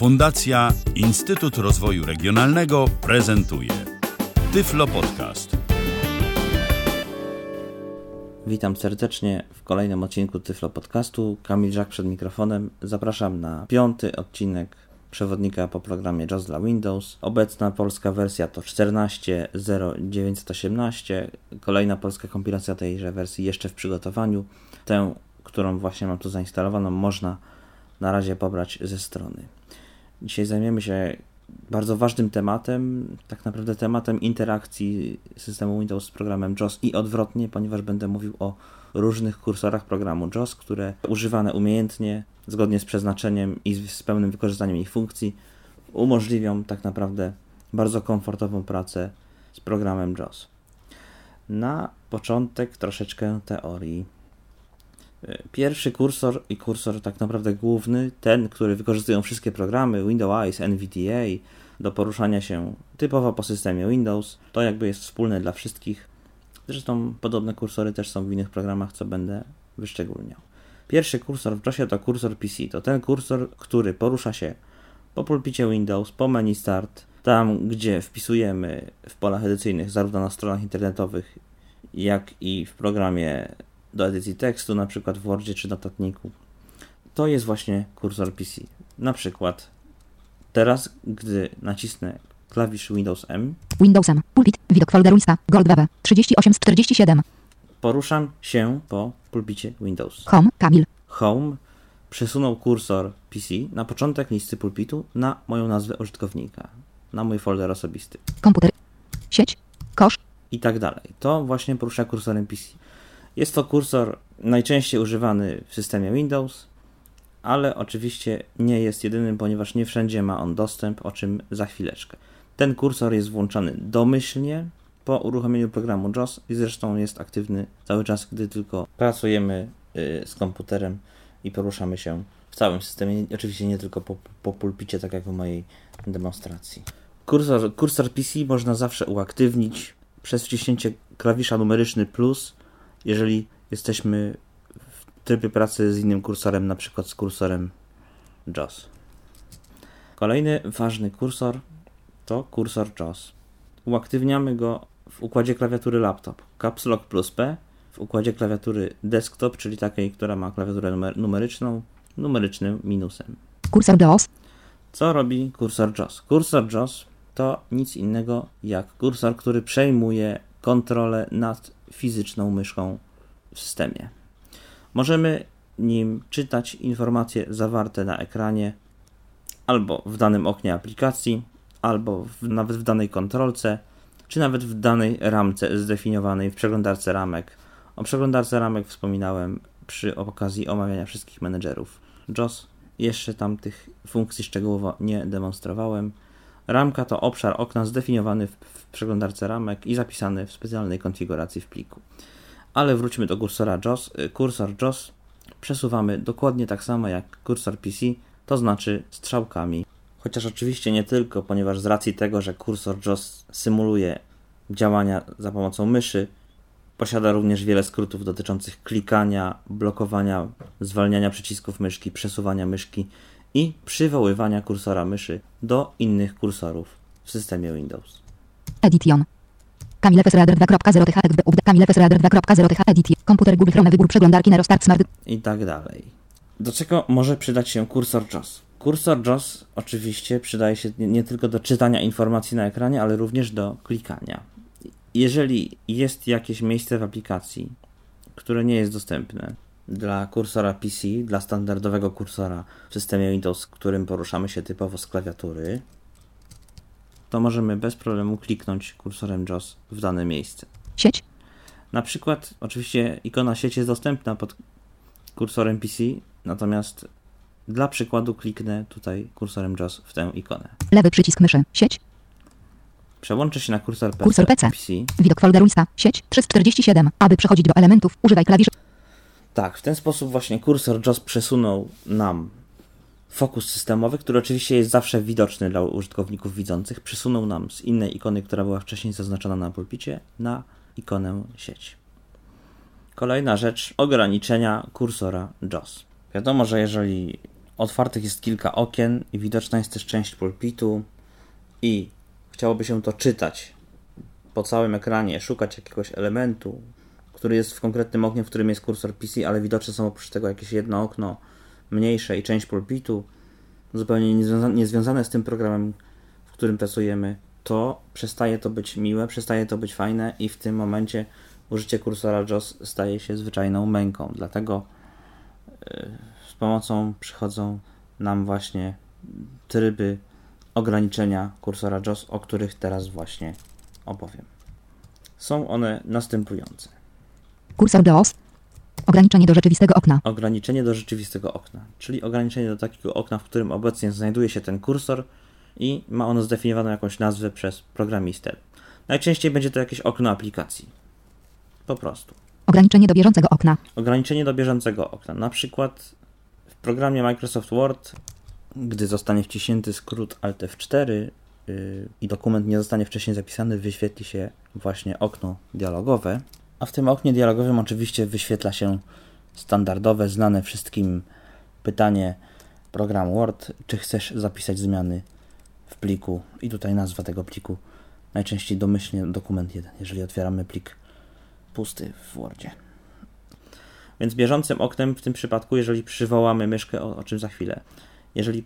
Fundacja Instytut Rozwoju Regionalnego prezentuje Tyflo Podcast. Witam serdecznie w kolejnym odcinku Tyflo Podcastu. Kamil Żak przed mikrofonem. Zapraszam na 5. odcinek przewodnika po programie JAWS dla Windows. Obecna polska wersja to 14.0.918. Kolejna polska kompilacja tejże wersji jeszcze w przygotowaniu. Tę, którą właśnie mam tu zainstalowaną, można na razie pobrać ze strony. Dzisiaj zajmiemy się bardzo ważnym tematem, tak naprawdę tematem interakcji systemu Windows z programem JAWS i odwrotnie, ponieważ będę mówił o różnych kursorach programu JAWS, które używane umiejętnie, zgodnie z przeznaczeniem i z pełnym wykorzystaniem ich funkcji, umożliwią tak naprawdę bardzo komfortową pracę z programem JAWS. Na początek troszeczkę teorii. Pierwszy kursor i kursor tak naprawdę główny, ten, który wykorzystują wszystkie programy Windows, NVDA do poruszania się typowo po systemie Windows, to jakby jest wspólne dla wszystkich. Zresztą podobne kursory też są w innych programach, co będę wyszczególniał. Pierwszy kursor w JAWSie to kursor PC, to ten kursor, który porusza się po pulpicie Windows, po menu Start, tam gdzie wpisujemy w polach edycyjnych zarówno na stronach internetowych, jak i w programie do edycji tekstu, na przykład w Wordzie czy notatniku. To jest właśnie kursor PC. Na przykład teraz, gdy nacisnę klawisz Windows M, pulpit, widok folderu lista, Goldwave, 38 z 47. Poruszam się po pulpicie Windows. Home, przesunął kursor PC na początek listy pulpitu na moją nazwę użytkownika, na mój folder osobisty. Komputer, sieć, kosz i tak dalej. To właśnie porusza kursorem PC. Jest to kursor najczęściej używany w systemie Windows, ale oczywiście nie jest jedynym, ponieważ nie wszędzie ma on dostęp, o czym za chwileczkę. Ten kursor jest włączany domyślnie po uruchomieniu programu JAWS i zresztą jest aktywny cały czas, gdy tylko pracujemy z komputerem i poruszamy się w całym systemie, oczywiście nie tylko po pulpicie, tak jak w mojej demonstracji. Kursor PC można zawsze uaktywnić przez wciśnięcie klawisza numeryczny plus, jeżeli jesteśmy w trybie pracy z innym kursorem, na przykład z kursorem JAWS. Kolejny ważny kursor to kursor JAWS. Uaktywniamy go w układzie klawiatury laptop. Caps Lock plus P, w układzie klawiatury desktop, czyli takiej, która ma klawiaturę numeryczną, numerycznym minusem. Kursor JAWS. Co robi kursor JAWS? Kursor JAWS to nic innego jak kursor, który przejmuje kontrolę nad fizyczną myszką w systemie. Możemy nim czytać informacje zawarte na ekranie albo w danym oknie aplikacji, albo nawet w danej kontrolce, czy nawet w danej ramce zdefiniowanej w przeglądarce ramek. O przeglądarce ramek wspominałem przy okazji omawiania wszystkich menedżerów JAWS. Jeszcze tam tych funkcji szczegółowo nie demonstrowałem. Ramka to obszar okna zdefiniowany w przeglądarce ramek i zapisany w specjalnej konfiguracji w pliku. Ale wróćmy do kursora JAWS. Kursor JAWS przesuwamy dokładnie tak samo jak kursor PC, to znaczy strzałkami. Chociaż oczywiście nie tylko, ponieważ z racji tego, że kursor JAWS symuluje działania za pomocą myszy, posiada również wiele skrótów dotyczących klikania, blokowania, zwalniania przycisków myszki, przesuwania myszki i przywoływania kursora myszy do innych kursorów w systemie Windows. Edition. Komputer Google Chrome, wybór przeglądarki na restart smart. I tak dalej. Do czego może przydać się kursor JAWS? Kursor JAWS oczywiście przydaje się nie tylko do czytania informacji na ekranie, ale również do klikania. Jeżeli jest jakieś miejsce w aplikacji, które nie jest dostępne dla kursora PC, dla standardowego kursora w systemie Windows, którym poruszamy się typowo z klawiatury, to możemy bez problemu kliknąć kursorem JAWS w dane miejsce. Sieć. Na przykład, oczywiście ikona sieci jest dostępna pod kursorem PC, natomiast dla przykładu kliknę tutaj kursorem JAWS w tę ikonę. Lewy przycisk myszy, sieć. Przełączę się na kursor PC. Kursor PC. Widok folderu lista, sieć 347. Aby przechodzić do elementów, używaj klawiszy. Tak, w ten sposób właśnie kursor JAWS przesunął nam fokus systemowy, który oczywiście jest zawsze widoczny dla użytkowników widzących, przesunął nam z innej ikony, która była wcześniej zaznaczona na pulpicie, na ikonę sieć. Kolejna rzecz, ograniczenia kursora JAWS. Wiadomo, że jeżeli Otwartych jest kilka okien i widoczna jest też część pulpitu i chciałoby się to czytać po całym ekranie, szukać jakiegoś elementu, który jest w konkretnym oknie, w którym jest kursor PC, ale widoczne są oprócz tego jakieś jedno okno mniejsze i część pulpitu, zupełnie niezwiązane z tym programem, w którym pracujemy, to przestaje to być miłe, przestaje to być fajne i w tym momencie użycie kursora JOS staje się zwyczajną męką. Dlatego z pomocą przychodzą nam właśnie tryby ograniczenia kursora JOS, o których teraz właśnie opowiem. Są one następujące. Kursor JOS. Ograniczenie do rzeczywistego okna. Ograniczenie do rzeczywistego okna, czyli ograniczenie do takiego okna, w którym obecnie znajduje się ten kursor i ma ono zdefiniowaną jakąś nazwę przez programistę. Najczęściej będzie to jakieś okno aplikacji. Po prostu. Ograniczenie do bieżącego okna. Ograniczenie do bieżącego okna. Na przykład w programie Microsoft Word, gdy zostanie wciśnięty skrót Alt F4 i dokument nie zostanie wcześniej zapisany, wyświetli się właśnie okno dialogowe. A w tym oknie dialogowym oczywiście wyświetla się standardowe, znane wszystkim pytanie programu Word, czy chcesz zapisać zmiany w pliku. I tutaj nazwa tego pliku, najczęściej domyślnie dokument 1, jeżeli otwieramy plik pusty w Wordzie. Więc bieżącym oknem w tym przypadku, jeżeli przywołamy myszkę, o czym za chwilę, jeżeli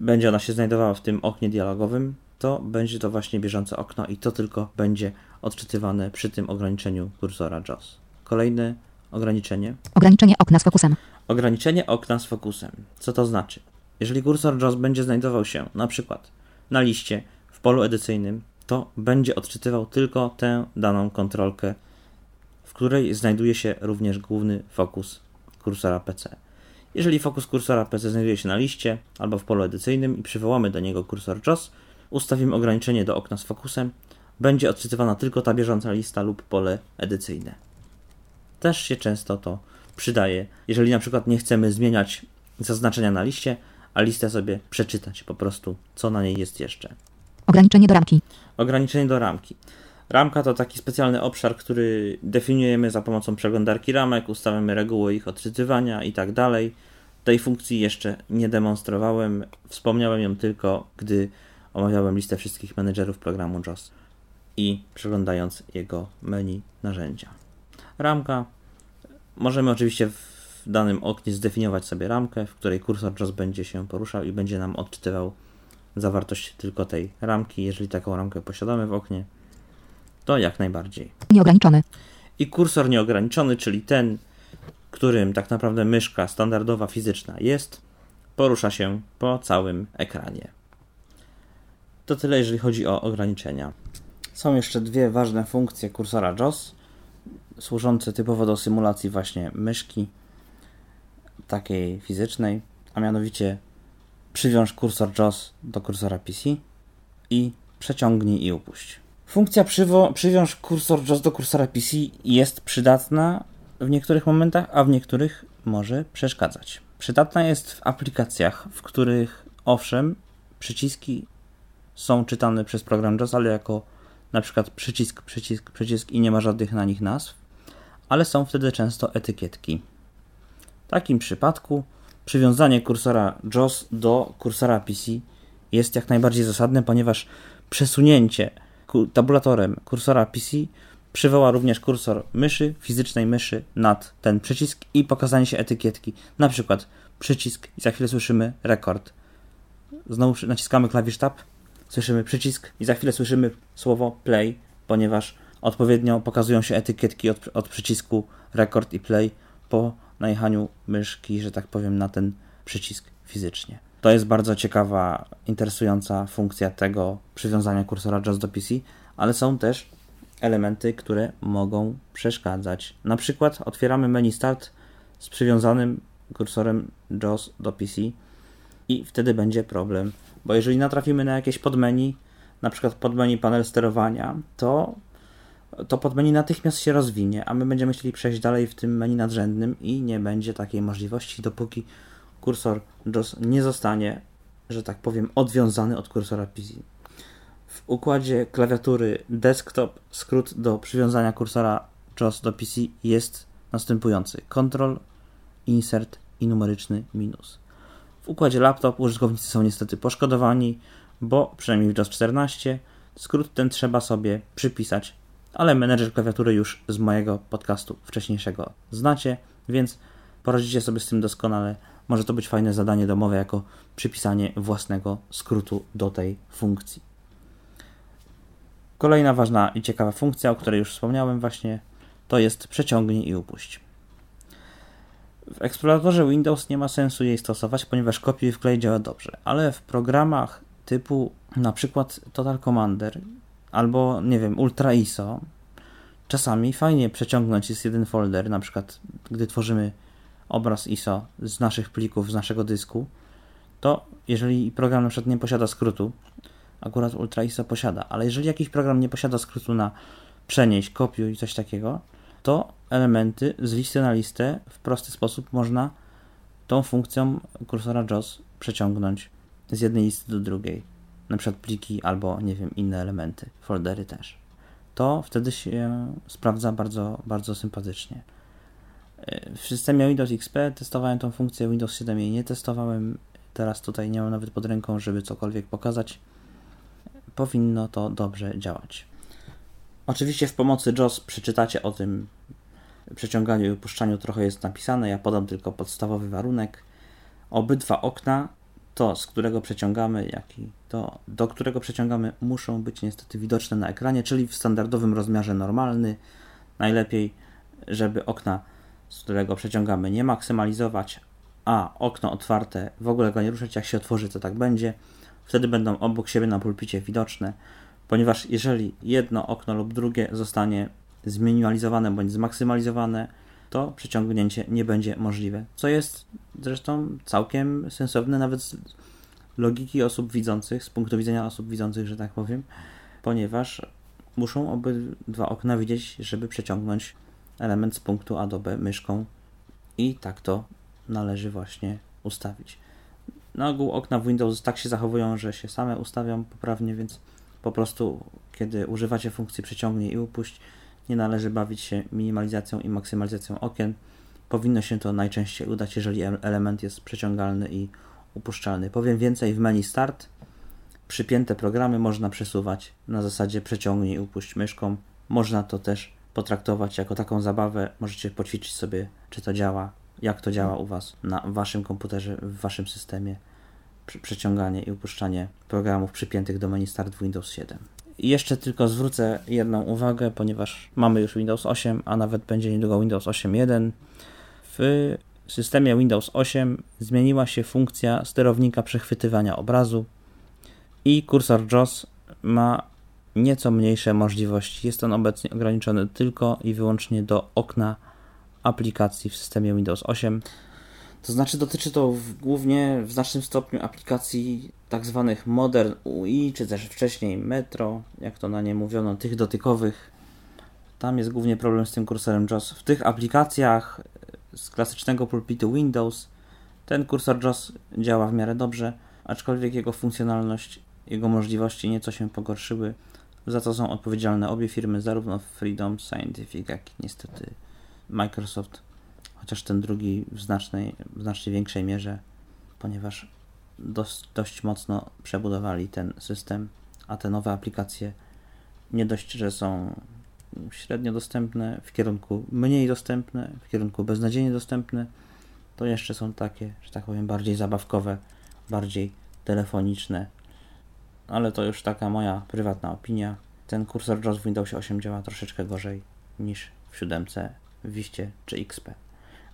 będzie ona się znajdowała w tym oknie dialogowym, to będzie to właśnie bieżące okno i to tylko będzie odczytywane przy tym ograniczeniu kursora JOS. Kolejne ograniczenie. Ograniczenie okna z fokusem. Ograniczenie okna z fokusem. Co to znaczy? Jeżeli kursor JOS będzie znajdował się na przykład na liście w polu edycyjnym, to będzie odczytywał tylko tę daną kontrolkę, w której znajduje się również główny fokus kursora PC. Jeżeli fokus kursora PC znajduje się na liście albo w polu edycyjnym i przywołamy do niego kursor JOS, ustawimy ograniczenie do okna z fokusem, będzie odczytywana tylko ta bieżąca lista lub pole edycyjne. Też się często to przydaje, jeżeli na przykład nie chcemy zmieniać zaznaczenia na liście, a listę sobie przeczytać po prostu, co na niej jest jeszcze. Ograniczenie do ramki. Ograniczenie do ramki. Ramka to taki specjalny obszar, który definiujemy za pomocą przeglądarki ramek, ustawiamy reguły ich odczytywania i tak dalej. Tej funkcji jeszcze nie demonstrowałem, wspomniałem ją tylko, gdy omawiałem listę wszystkich menedżerów programu JOS i przeglądając jego menu narzędzia. Ramka. Możemy oczywiście w danym oknie zdefiniować sobie ramkę, w której kursor JOS będzie się poruszał i będzie nam odczytywał zawartość tylko tej ramki. Jeżeli taką ramkę posiadamy w oknie, to jak najbardziej. Nieograniczony. I kursor nieograniczony, czyli ten, którym tak naprawdę myszka standardowa, fizyczna jest, porusza się po całym ekranie. To tyle, jeżeli chodzi o ograniczenia. Są jeszcze dwie ważne funkcje kursora JOS, służące typowo do symulacji właśnie myszki, takiej fizycznej, a mianowicie przywiąż kursor JOS do kursora PC i przeciągnij i upuść. Funkcja przywiąż kursor JOS do kursora PC jest przydatna w niektórych momentach, a w niektórych może przeszkadzać. Przydatna jest w aplikacjach, w których owszem, przyciski są czytane przez program JOS, ale jako na przykład przycisk i nie ma żadnych na nich nazw, ale są wtedy często etykietki. W takim przypadku przywiązanie kursora JOS do kursora PC jest jak najbardziej zasadne, ponieważ przesunięcie tabulatorem kursora PC przywoła również kursor myszy, fizycznej myszy nad ten przycisk i pokazanie się etykietki, na przykład przycisk i za chwilę słyszymy rekord. Znowu naciskamy klawisz Tab, słyszymy przycisk i za chwilę słyszymy słowo play, ponieważ odpowiednio pokazują się etykietki od przycisku rekord i play po najechaniu myszki, że tak powiem, na ten przycisk fizycznie. To jest bardzo ciekawa, interesująca funkcja tego przywiązania kursora JOS do PC, ale są też elementy, które mogą przeszkadzać. Na przykład otwieramy menu Start z przywiązanym kursorem JOS do PC i wtedy będzie problem, bo jeżeli natrafimy na jakieś podmenu, na przykład podmenu panel sterowania, to podmenu natychmiast się rozwinie, a my będziemy chcieli przejść dalej w tym menu nadrzędnym i nie będzie takiej możliwości, dopóki kursor JOS nie zostanie, że tak powiem, odwiązany od kursora PC. W układzie klawiatury desktop skrót do przywiązania kursora JOS do PC jest następujący: Ctrl, Insert i numeryczny minus. W W układzie laptop użytkownicy są niestety poszkodowani, bo przynajmniej w JAWS 14 skrót ten trzeba sobie przypisać, ale menedżer klawiatury już z mojego podcastu wcześniejszego znacie, więc poradzicie sobie z tym doskonale. Może to być fajne zadanie domowe jako przypisanie własnego skrótu do tej funkcji. Kolejna ważna i ciekawa funkcja, o której już wspomniałem właśnie, to jest przeciągnij i upuść. W eksploratorze Windows nie ma sensu jej stosować, ponieważ kopiuj i wklej działa dobrze, ale w programach typu na przykład Total Commander albo, nie wiem, Ultra ISO czasami fajnie przeciągnąć jest jeden folder, na przykład gdy tworzymy obraz ISO z naszych plików, z naszego dysku, to jeżeli program na przykład nie posiada skrótu, akurat Ultra ISO posiada, ale jeżeli jakiś program nie posiada skrótu na przenieść, kopiuj i coś takiego, to elementy z listy na listę w prosty sposób można tą funkcją kursora JAWS przeciągnąć z jednej listy do drugiej. Na przykład pliki albo, nie wiem, inne elementy, foldery też. To wtedy się sprawdza bardzo, bardzo sympatycznie. W systemie Windows XP testowałem tą funkcję, Windows 7 jej nie testowałem. Teraz tutaj nie mam nawet pod ręką, żeby cokolwiek pokazać. Powinno to dobrze działać. Oczywiście w pomocy JAWS przeczytacie o tym przeciąganiu i upuszczaniu, trochę jest napisane, ja podam tylko podstawowy warunek. Obydwa okna, to z którego przeciągamy, jak i to do którego przeciągamy, muszą być niestety widoczne na ekranie, czyli w standardowym rozmiarze normalny. Najlepiej, żeby okna, z którego przeciągamy, nie maksymalizować, a okno otwarte w ogóle go nie ruszać, jak się otworzy, to tak będzie. Wtedy będą obok siebie na pulpicie widoczne, ponieważ jeżeli jedno okno lub drugie zostanie zminimalizowane bądź zmaksymalizowane, to przeciągnięcie nie będzie możliwe, co jest zresztą całkiem sensowne nawet z logiki osób widzących, z punktu widzenia osób widzących, że tak powiem, ponieważ muszą obydwa okna widzieć, żeby przeciągnąć element z punktu A do B myszką i tak to należy właśnie ustawić. Na ogół okna w Windows tak się zachowują, że się same ustawią poprawnie, więc po prostu kiedy używacie funkcji przeciągnij i upuść, nie należy bawić się minimalizacją i maksymalizacją okien. Powinno się to najczęściej udać, jeżeli element jest przeciągalny i upuszczalny. Powiem więcej, w menu Start przypięte programy można przesuwać na zasadzie przeciągnij i upuść myszką. Można to też potraktować jako taką zabawę. Możecie poćwiczyć sobie, czy to działa, jak to działa u Was na Waszym komputerze, w Waszym systemie. Przeciąganie i upuszczanie programów przypiętych do menu Start w Windows 7. I jeszcze tylko zwrócę jedną uwagę, ponieważ mamy już Windows 8, a nawet będzie niedługo Windows 8.1. W systemie Windows 8 zmieniła się funkcja sterownika przechwytywania obrazu i kursor JAWS ma nieco mniejsze możliwości. Jest on obecnie ograniczony tylko i wyłącznie do okna aplikacji w systemie Windows 8. To znaczy dotyczy to głównie w znacznym stopniu aplikacji tak zwanych Modern UI, czy też wcześniej Metro, jak to na nie mówiono, tych dotykowych. Tam jest głównie problem z tym kursorem JAWS. W tych aplikacjach z klasycznego pulpitu Windows ten kursor JAWS działa w miarę dobrze, aczkolwiek jego funkcjonalność, jego możliwości nieco się pogorszyły. Za to są odpowiedzialne obie firmy, zarówno Freedom Scientific, jak i niestety Microsoft. Chociaż ten drugi w znacznie większej mierze, ponieważ dość mocno przebudowali ten system, a te nowe aplikacje nie dość, że są średnio dostępne, w kierunku mniej dostępne, w kierunku beznadziejnie dostępne, to jeszcze są takie, że tak powiem, bardziej zabawkowe, bardziej telefoniczne. Ale to już taka moja prywatna opinia. Ten kursor JAWS w Windowsie 8 działa troszeczkę gorzej niż w 7C, w Viście czy XP.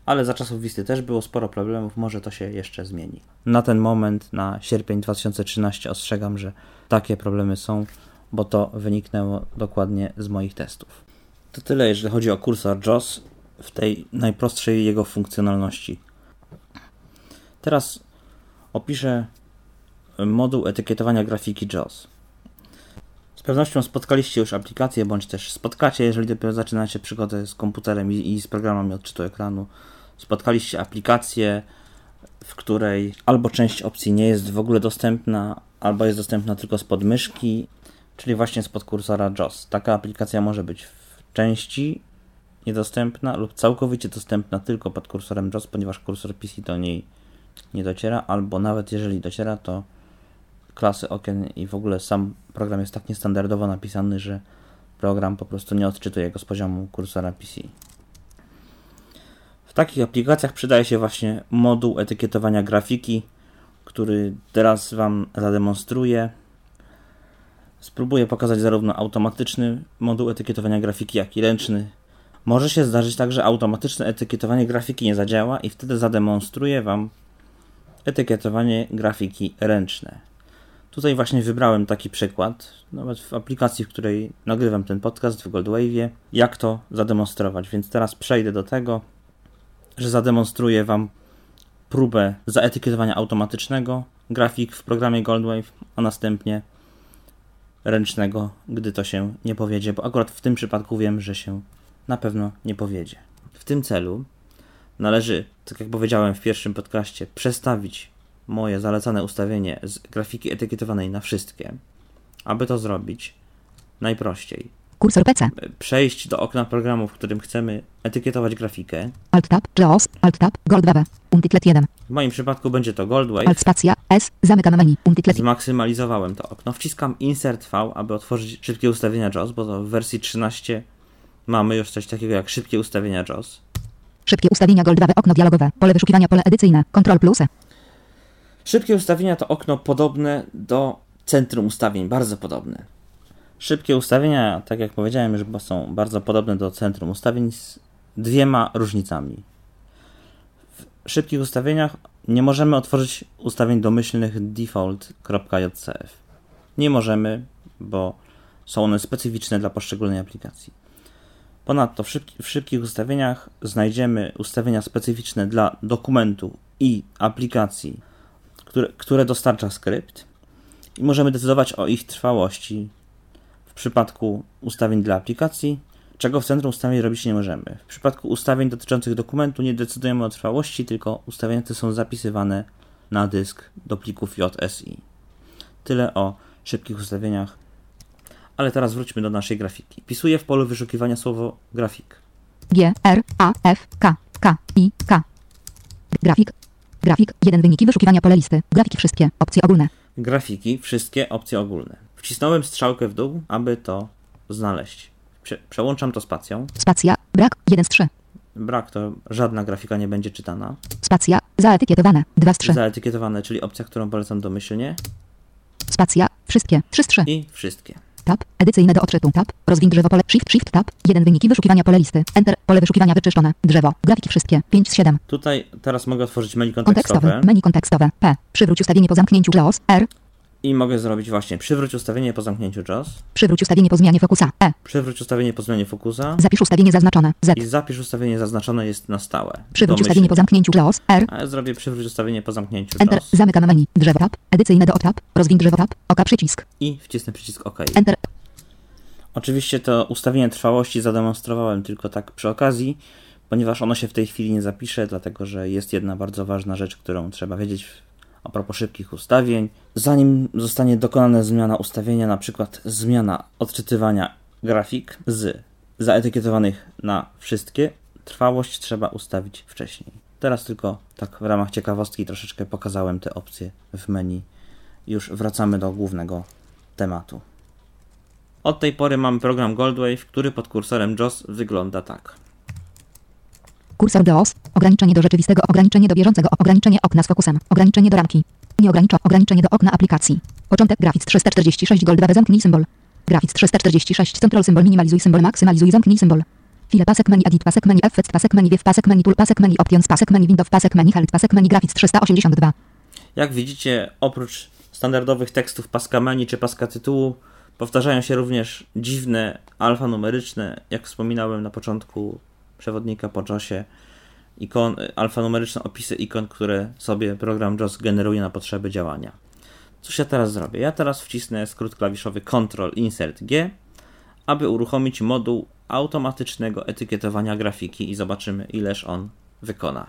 Ale za czasów Visty też było sporo problemów, może to się jeszcze zmieni. Na ten moment, na sierpień 2013 ostrzegam, że takie problemy są, bo to wyniknęło dokładnie z moich testów. To tyle, jeżeli chodzi o kursor JAWS w tej najprostszej jego funkcjonalności. Teraz opiszę moduł etykietowania grafiki JAWS. Z pewnością spotkaliście już aplikację, bądź też spotkacie, jeżeli dopiero zaczynacie przygodę z komputerem i z programami odczytu ekranu. Spotkaliście aplikację, w której albo część opcji nie jest w ogóle dostępna, albo jest dostępna tylko spod myszki, czyli właśnie spod kursora JAWS. Taka aplikacja może być w części niedostępna lub całkowicie dostępna tylko pod kursorem JAWS, ponieważ kursor PC do niej nie dociera, albo nawet jeżeli dociera, to klasy okien i w ogóle sam program jest tak niestandardowo napisany, że program po prostu nie odczytuje go z poziomu kursora PC. W takich aplikacjach przydaje się właśnie moduł etykietowania grafiki, który teraz Wam zademonstruję. Spróbuję pokazać zarówno automatyczny moduł etykietowania grafiki, jak i ręczny. Może się zdarzyć tak, że automatyczne etykietowanie grafiki nie zadziała i wtedy zademonstruję Wam etykietowanie grafiki ręczne. Tutaj właśnie wybrałem taki przykład, nawet w aplikacji, w której nagrywam ten podcast, w Goldwave'ie, jak to zademonstrować. Więc teraz przejdę do tego, że zademonstruję Wam próbę zaetykietowania automatycznego grafik w programie Goldwave, a następnie ręcznego, gdy to się nie powiedzie, bo akurat w tym przypadku wiem, że się na pewno nie powiedzie. W tym celu należy, tak jak powiedziałem w pierwszym podcaście, przestawić moje zalecane ustawienie z grafiki etykietowanej na wszystkie. Aby to zrobić, najprościej kursor PC. Przejść do okna programu, w którym chcemy etykietować grafikę. Alt-Tab, JAWS, Alt-Tab, Goldwave, Untitled 1. W moim przypadku będzie to Goldwave. Alt-Spacja, S, zamykane menu, Untitled. Zmaksymalizowałem to okno. Wciskam Insert V, aby otworzyć szybkie ustawienia JAWS, bo to w wersji 13 mamy już coś takiego jak szybkie ustawienia JAWS. Szybkie ustawienia Goldwave, okno dialogowe, pole wyszukiwania, pole edycyjne, Ctrl plus. Szybkie ustawienia to okno podobne do centrum ustawień, bardzo podobne. Szybkie ustawienia, tak jak powiedziałem, już są bardzo podobne do centrum ustawień z dwiema różnicami. W szybkich ustawieniach nie możemy otworzyć ustawień domyślnych default.jcf. Nie możemy, bo są one specyficzne dla poszczególnej aplikacji. Ponadto w szybkich ustawieniach znajdziemy ustawienia specyficzne dla dokumentu i aplikacji, które dostarcza skrypt i możemy decydować o ich trwałości. W przypadku ustawień dla aplikacji, czego w centrum ustawień robić nie możemy. W przypadku ustawień dotyczących dokumentu nie decydujemy o trwałości, tylko ustawienia te są zapisywane na dysk do plików JSI. Tyle o szybkich ustawieniach. Ale teraz wróćmy do naszej grafiki. Pisuję w polu wyszukiwania słowo grafik. G, R, A, F, K, K, I, K. Grafik. Grafik. 1 wyniki wyszukiwania pole listy. Grafiki wszystkie. Opcje ogólne. Grafiki. Wszystkie opcje ogólne. Wcisnąłem strzałkę w dół, aby to znaleźć. Przełączam to spacją. Spacja, brak, 1 z 3. Brak to żadna grafika nie będzie czytana. Spacja, zaetykietowane, 2 z 3. Zaetykietowane, czyli opcja, którą polecam domyślnie. Spacja, wszystkie, 3 z 3. I wszystkie. Tab, edycyjne do odczytu, tab, rozwiń drzewo, pole, shift, shift, tab, 1 wyniki wyszukiwania, pole listy, enter, pole wyszukiwania wyczyszczone, drzewo, grafiki wszystkie, 5 z 7. Tutaj teraz mogę otworzyć menu kontekstowe. Menu kontekstowe, P, przywróć ustawienie po zamknięciu JAWS, R. I mogę zrobić właśnie przywróć ustawienie po zamknięciu JAWS. Przywróć ustawienie po zmianie fokusa. E. Przywróć ustawienie po zmianie fokusa. Zapisz ustawienie zaznaczone. Z. I zapisz ustawienie zaznaczone jest na stałe. Przywróć ustawienie po zamknięciu JAWS. R. A ja zrobię przywróć ustawienie po zamknięciu JAWS. Enter. Zamykam menu. Drzewo tab. Edycyjne do tab. Rozwiń drzewo tab. OK przycisk. I wcisnę przycisk OK. Enter. Oczywiście to ustawienie trwałości zademonstrowałem tylko tak przy okazji, ponieważ ono się w tej chwili nie zapisze, dlatego że jest jedna bardzo ważna rzecz, którą trzeba wiedzieć a propos szybkich ustawień. Zanim zostanie dokonana zmiana ustawienia, na przykład zmiana odczytywania grafik z zaetykietowanych na wszystkie, trwałość trzeba ustawić wcześniej. Teraz tylko tak w ramach ciekawostki troszeczkę pokazałem te opcje w menu. Już wracamy do głównego tematu. Od tej pory mamy program Goldwave, który pod kursorem JAWS wygląda tak. Kursor JAWS, ograniczenie do rzeczywistego, ograniczenie do bieżącego, ograniczenie okna z fokusem, ograniczenie do ramki, nieograniczo, ograniczenie do okna aplikacji. Początek grafic 346 Goldwave, zamknij symbol. Grafic 346 Ctrl symbol, minimalizuj symbol, maksymalizuj, zamknij symbol. File, pasek menu, edit, pasek menu, effect, pasek menu, wiew, pasek menu, tool, pasek menu, options, pasek menu, window, pasek menu, help, pasek menu, grafic 382. Jak widzicie, oprócz standardowych tekstów paska menu czy paska tytułu, powtarzają się również dziwne alfanumeryczne, jak wspominałem na początku przewodnika po JAWSie, alfanumeryczne opisy ikon, które sobie program JAWS generuje na potrzeby działania. Cóż ja teraz zrobię? Ja teraz wcisnę skrót klawiszowy Ctrl+Insert+G, aby uruchomić moduł automatycznego etykietowania grafiki i zobaczymy, ileż on wykona.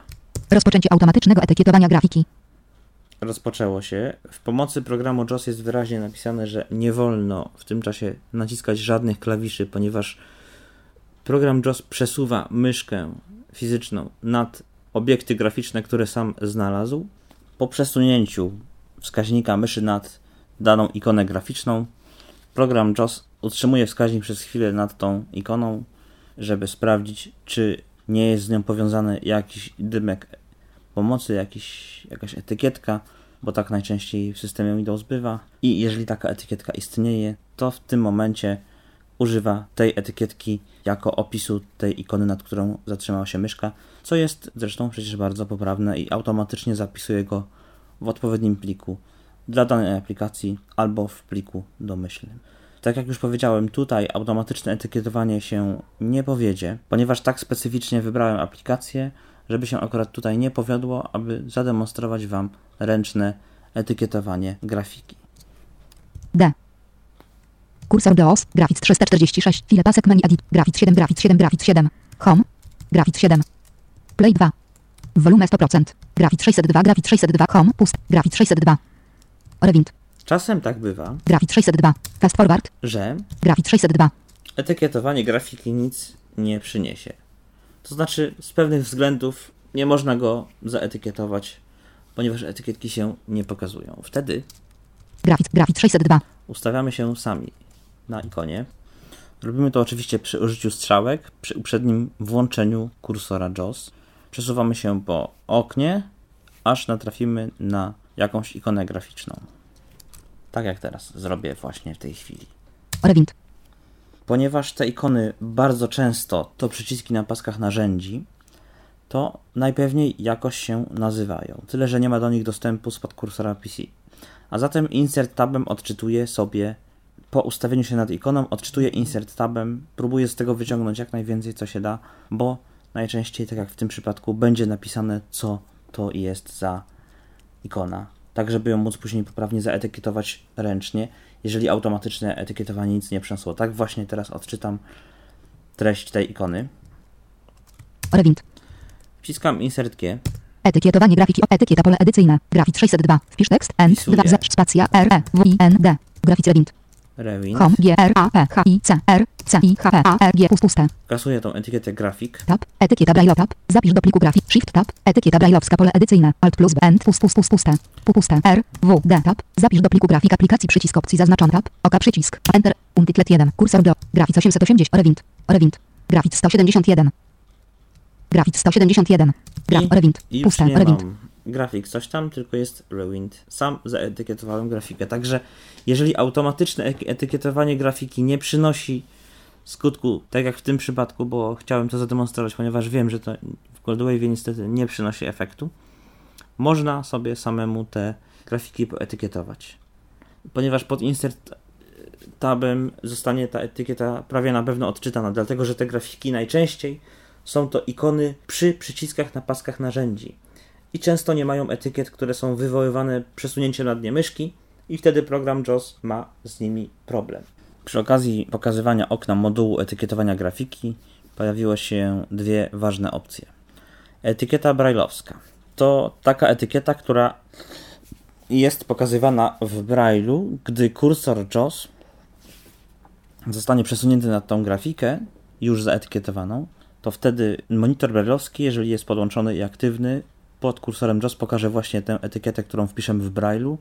Rozpoczęcie automatycznego etykietowania grafiki. Rozpoczęło się. W pomocy programu JAWS jest wyraźnie napisane, że nie wolno w tym czasie naciskać żadnych klawiszy, ponieważ program JAWS przesuwa myszkę fizyczną nad obiekty graficzne, które sam znalazł. Po przesunięciu wskaźnika myszy nad daną ikonę graficzną, program JOS utrzymuje wskaźnik przez chwilę nad tą ikoną, żeby sprawdzić, czy nie jest z nią powiązany jakiś dymek pomocy, jakaś etykietka, bo tak najczęściej w systemie Windows bywa. I jeżeli taka etykietka istnieje, to w tym momencie używa tej etykietki jako opisu tej ikony, nad którą zatrzymała się myszka, co jest zresztą przecież bardzo poprawne i automatycznie zapisuje go w odpowiednim pliku dla danej aplikacji albo w pliku domyślnym. Tak jak już powiedziałem, tutaj automatyczne etykietowanie się nie powiedzie, ponieważ tak specyficznie wybrałem aplikację, żeby się akurat tutaj nie powiodło, aby zademonstrować Wam ręczne etykietowanie grafiki. D. Kursor DOS, Graphics 346, file pasek menu edit, Graphics 7, Home, Graphics 7, Play 2, Volume 100%, Graphics 602, Home, Pust, Graphics 602, Rewind. Czasem tak bywa, Graphics 602, Fast Forward, że Graphics 602 etykietowanie grafiki nic nie przyniesie. To znaczy, z pewnych względów nie można go zaetykietować, ponieważ etykietki się nie pokazują. Wtedy Graphics 602 ustawiamy się sami na ikonie. Robimy to oczywiście przy użyciu strzałek, przy uprzednim włączeniu kursora JOS. Przesuwamy się po oknie, aż natrafimy na jakąś ikonę graficzną. Tak jak teraz zrobię właśnie w tej chwili. Rewind. Ponieważ te ikony bardzo często to przyciski na paskach narzędzi, to najpewniej jakoś się nazywają. Tyle, że nie ma do nich dostępu spod kursora PC. A zatem Insert Tabem odczytuję sobie, po ustawieniu się nad ikoną, odczytuję Insert Tabem, próbuję z tego wyciągnąć jak najwięcej co się da, bo najczęściej, tak jak w tym przypadku, będzie napisane co to jest za ikona. Tak, żeby ją móc później poprawnie zaetykietować ręcznie, jeżeli automatyczne etykietowanie nic nie przyniosło. Tak właśnie teraz odczytam treść tej ikony. Rewind. Wciskam Insert G. Etykietowanie grafiki, etykieta, pole edycyjne, Graphics 602, wpisz tekst, N2Z, spacja, REWIND, Graphics Rewind. Rewind. Home, GRAPHICRCIHARG, puste. Kasuję tą etykietę grafik. Tab, etykieta brajlotab, zapisz do pliku grafik, shift tab, etykieta brajlowska, pole edycyjne, alt plus, end, puste, RWD tab, zapisz do pliku grafik aplikacji, przycisk opcji zaznaczony tab, oka przycisk, enter, untitled 1, kursor do, Graphics 880, rewind, Graphics 171. Graphics 171. Rewind. Puste. Rewind. Grafik coś tam, tylko jest Rewind. Sam zaetykietowałem grafikę. Także jeżeli automatyczne etykietowanie grafiki nie przynosi skutku, tak jak w tym przypadku, bo chciałem to zademonstrować, ponieważ wiem, że to w Goldwave'ie niestety nie przynosi efektu, można sobie samemu te grafiki poetykietować. Ponieważ pod Insert Tabem zostanie ta etykieta prawie na pewno odczytana, dlatego że te grafiki najczęściej są to ikony przy przyciskach na paskach narzędzi i często nie mają etykiet, które są wywoływane przesunięciem na dnie myszki i wtedy program JOS ma z nimi problem. Przy okazji pokazywania okna modułu etykietowania grafiki pojawiły się dwie ważne opcje. Etykieta brajlowska to taka etykieta, która jest pokazywana w brajlu, gdy kursor JOS zostanie przesunięty nad tą grafikę już zaetykietowaną, to wtedy monitor brajlowski, jeżeli jest podłączony i aktywny, pod kursorem JOS pokaże właśnie tę etykietę, którą wpiszemy w brajlu.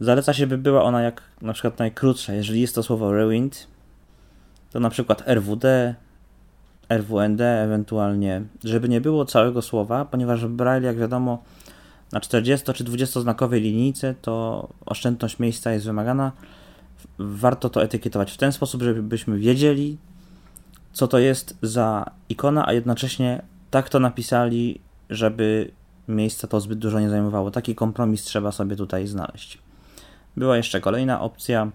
Zaleca się, by była ona jak na przykład najkrótsza. Jeżeli jest to słowo rewind, to na przykład RWD, RWND ewentualnie, żeby nie było całego słowa, ponieważ w brajlu, jak wiadomo, na 40 czy 20 znakowej linijce to oszczędność miejsca jest wymagana. Warto to etykietować w ten sposób, żebyśmy wiedzieli, co to jest za ikona, a jednocześnie tak to napisali, żeby miejsca to zbyt dużo nie zajmowało. Taki kompromis trzeba sobie tutaj znaleźć. Była jeszcze kolejna opcja.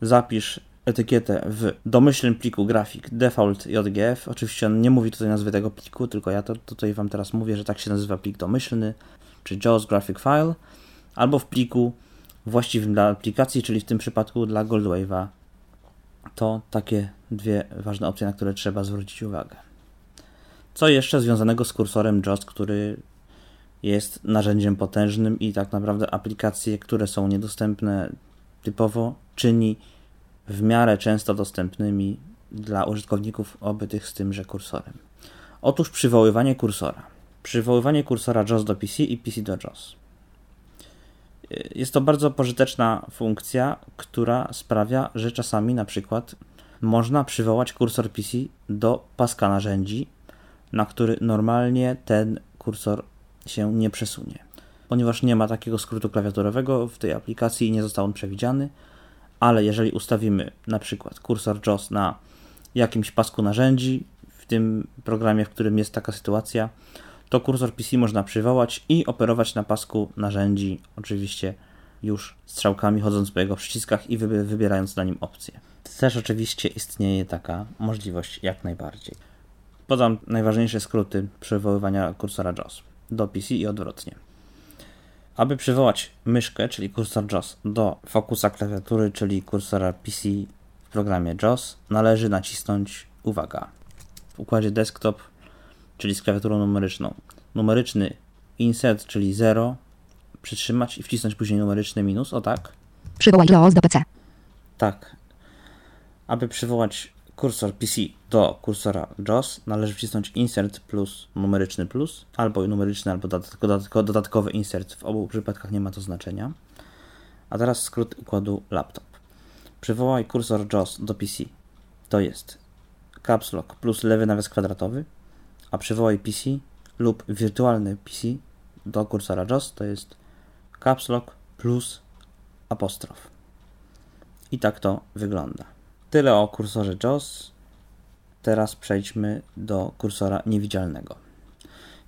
Zapisz etykietę w domyślnym pliku grafik default JGF. Oczywiście on nie mówi tutaj nazwy tego pliku, tylko ja to tutaj Wam teraz mówię, że tak się nazywa plik domyślny, czy JOS Graphic File, albo w pliku właściwym dla aplikacji, czyli w tym przypadku dla Goldwave'a. To takie dwie ważne opcje, na które trzeba zwrócić uwagę. Co jeszcze związanego z kursorem JOS, który jest narzędziem potężnym i tak naprawdę aplikacje, które są niedostępne typowo, czyni w miarę często dostępnymi dla użytkowników obytych z tymże kursorem. Otóż przywoływanie kursora. przywoływanie kursora JOS do PC i PC do JOS. Jest to bardzo pożyteczna funkcja, która sprawia, że czasami na przykład można przywołać kursor PC do paska narzędzi, na który normalnie ten kursor się nie przesunie. Ponieważ nie ma takiego skrótu klawiaturowego w tej aplikacji i nie został on przewidziany, ale jeżeli ustawimy na przykład kursor JOS na jakimś pasku narzędzi, w tym programie, w którym jest taka sytuacja, to kursor PC można przywołać i operować na pasku narzędzi, oczywiście już strzałkami chodząc po jego przyciskach i wybierając na nim opcje. Też oczywiście istnieje taka możliwość jak najbardziej. Podam najważniejsze skróty przywoływania kursora JOS do PC i odwrotnie. Aby przywołać myszkę, czyli kursor JOS, do fokusa klawiatury, czyli kursora PC w programie JOS, należy nacisnąć, uwaga, w układzie desktop, czyli z klawiaturą numeryczną, numeryczny insert, czyli 0, przytrzymać i wcisnąć później numeryczny minus, o tak. Przywołaj JOS do PC. Tak. Aby przywołać kursor PC do kursora JOS, należy wcisnąć insert plus numeryczny plus, albo numeryczny, albo dodatkowy insert. W obu przypadkach nie ma to znaczenia. A teraz skrót układu laptop. Przywołaj kursor JOS do PC. To jest caps lock plus lewy nawias kwadratowy, a przywołaj PC lub wirtualny PC do kursora JOS. To jest caps lock plus apostrof. I tak to wygląda. Tyle o kursorze JOS. Teraz przejdźmy do kursora niewidzialnego.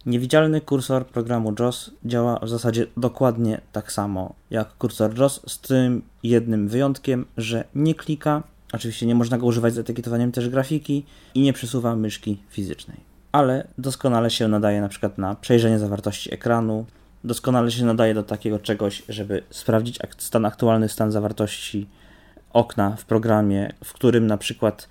Niewidzialny kursor programu JOS działa w zasadzie dokładnie tak samo jak kursor JOS, z tym jednym wyjątkiem, że nie klika, oczywiście nie można go używać z etykietowaniem też grafiki i nie przesuwa myszki fizycznej. Ale doskonale się nadaje na przykład na przejrzenie zawartości ekranu, doskonale się nadaje do takiego czegoś, żeby sprawdzić aktualny stan zawartości okna w programie, w którym na przykład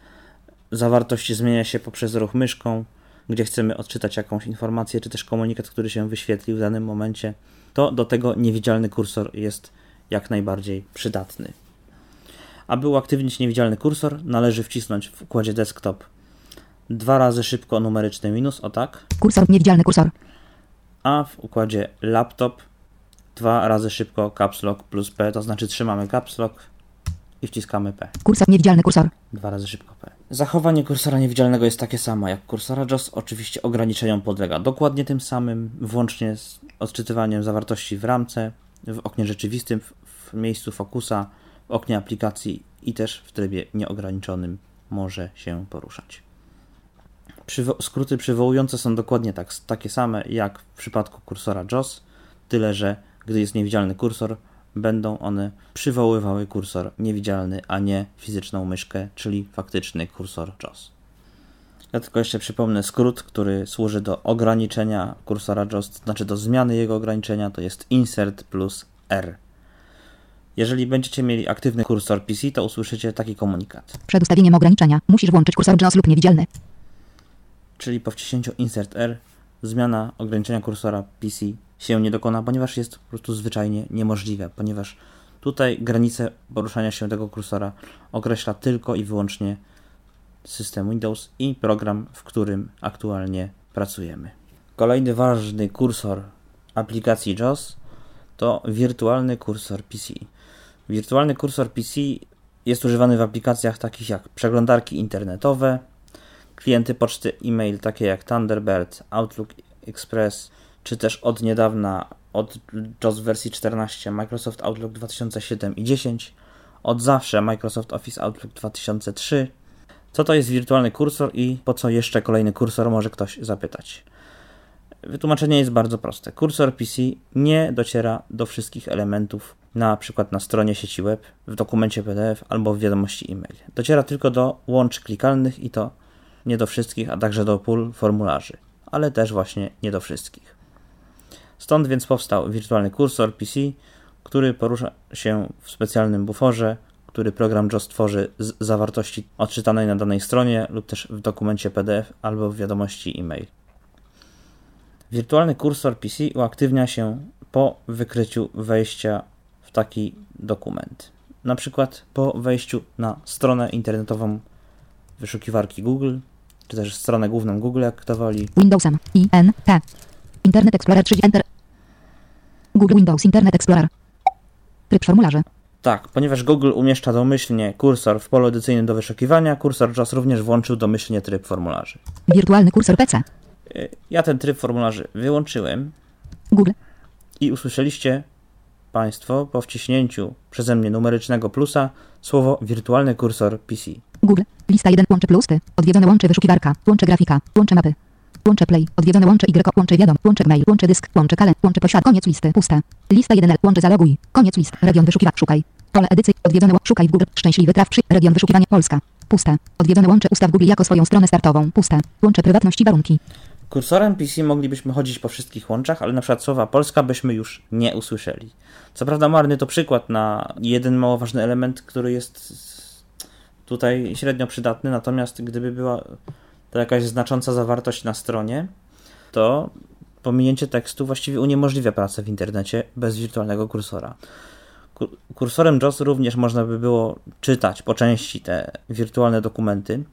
zawartość zmienia się poprzez ruch myszką, gdzie chcemy odczytać jakąś informację, czy też komunikat, który się wyświetlił w danym momencie, to do tego niewidzialny kursor jest jak najbardziej przydatny. Aby uaktywnić niewidzialny kursor, należy wcisnąć w układzie desktop 2 razy szybko numeryczny minus, o tak. Kursor, niewidzialny kursor. A w układzie laptop 2 razy szybko caps lock plus P, to znaczy trzymamy caps lock i wciskamy P. Kursor, niewidzialny kursor. 2 razy szybko P. Zachowanie kursora niewidzialnego jest takie samo jak kursora JOS. Oczywiście ograniczeniom podlega dokładnie tym samym, włącznie z odczytywaniem zawartości w ramce, w oknie rzeczywistym, w miejscu fokusa, w oknie aplikacji i też w trybie nieograniczonym może się poruszać. Skróty przywołujące są dokładnie takie same jak w przypadku kursora JOS, tyle że gdy jest niewidzialny kursor, będą one przywoływały kursor niewidzialny, a nie fizyczną myszkę, czyli faktyczny kursor JOS. Ja tylko jeszcze przypomnę skrót, który służy do ograniczenia kursora JOS, to znaczy do zmiany jego ograniczenia, to jest insert plus R. Jeżeli będziecie mieli aktywny kursor PC, to usłyszycie taki komunikat. Przed ustawieniem ograniczenia musisz włączyć kursor JOS lub niewidzialny. Czyli po wciśnięciu insert R zmiana ograniczenia kursora PC się nie dokona, ponieważ jest po prostu zwyczajnie niemożliwe, ponieważ tutaj granice poruszania się tego kursora określa tylko i wyłącznie system Windows i program, w którym aktualnie pracujemy. Kolejny ważny kursor aplikacji JOS to wirtualny kursor PC. Wirtualny kursor PC jest używany w aplikacjach takich jak przeglądarki internetowe, klienty poczty e-mail takie jak Thunderbird, Outlook Express, czy też od niedawna, od JOS wersji 14, Microsoft Outlook 2007 i 10, od zawsze Microsoft Office Outlook 2003. Co to jest wirtualny kursor i po co jeszcze kolejny kursor, może ktoś zapytać. Wytłumaczenie jest bardzo proste. Kursor PC nie dociera do wszystkich elementów, na przykład na stronie sieci web, w dokumencie PDF albo w wiadomości e-mail. Dociera tylko do łączy klikalnych i to nie do wszystkich, a także do pól formularzy, ale też właśnie nie do wszystkich. Stąd więc powstał wirtualny kursor PC, który porusza się w specjalnym buforze, który program JOS tworzy z zawartości odczytanej na danej stronie lub też w dokumencie PDF albo w wiadomości e-mail. Wirtualny kursor PC uaktywnia się po wykryciu wejścia w taki dokument. Na przykład po wejściu na stronę internetową wyszukiwarki Google, czy też stronę główną Google, jak kto woli. Windowsem, INT. Internet Explorer 3, Enter. Google Windows, Internet Explorer. Tryb formularze. Tak, ponieważ Google umieszcza domyślnie kursor w polu edycyjnym do wyszukiwania, kursor JAWS również włączył domyślnie tryb formularzy. Wirtualny kursor PC. Ja ten tryb formularzy wyłączyłem. Google. I usłyszeliście Państwo po wciśnięciu przeze mnie numerycznego plusa słowo wirtualny kursor PC. Google. Lista 1. Łącze plus ty. Odwiedzone łącze wyszukiwarka. Łącze grafika. Łącze mapy. Łącze play. Odwiedzone łącze y. Łącze wiadom. Łącze mail. Łącze dysk. Łącze kale. Łącze posiad. Koniec listy. Puste. Lista 1. Łącze zaloguj. Koniec list. Region wyszukiwarka. Szukaj. Pole edycji. Odwiedzone łącze. Szukaj w Google. Szczęśliwy traf 3. Region wyszukiwania Polska. Puste. Odwiedzone łącze. Ustaw Google jako swoją stronę startową. Puste. Łącze prywatności. Warunki. Kursorem PC moglibyśmy chodzić po wszystkich łączach, ale na przykład słowa Polska byśmy już nie usłyszeli. Co prawda marny to przykład na jeden mało ważny element, który jest tutaj średnio przydatny, natomiast gdyby była to jakaś znacząca zawartość na stronie, to pominięcie tekstu właściwie uniemożliwia pracę w internecie bez wirtualnego kursora. Kursorem JAWS również można by było czytać po części te wirtualne dokumenty,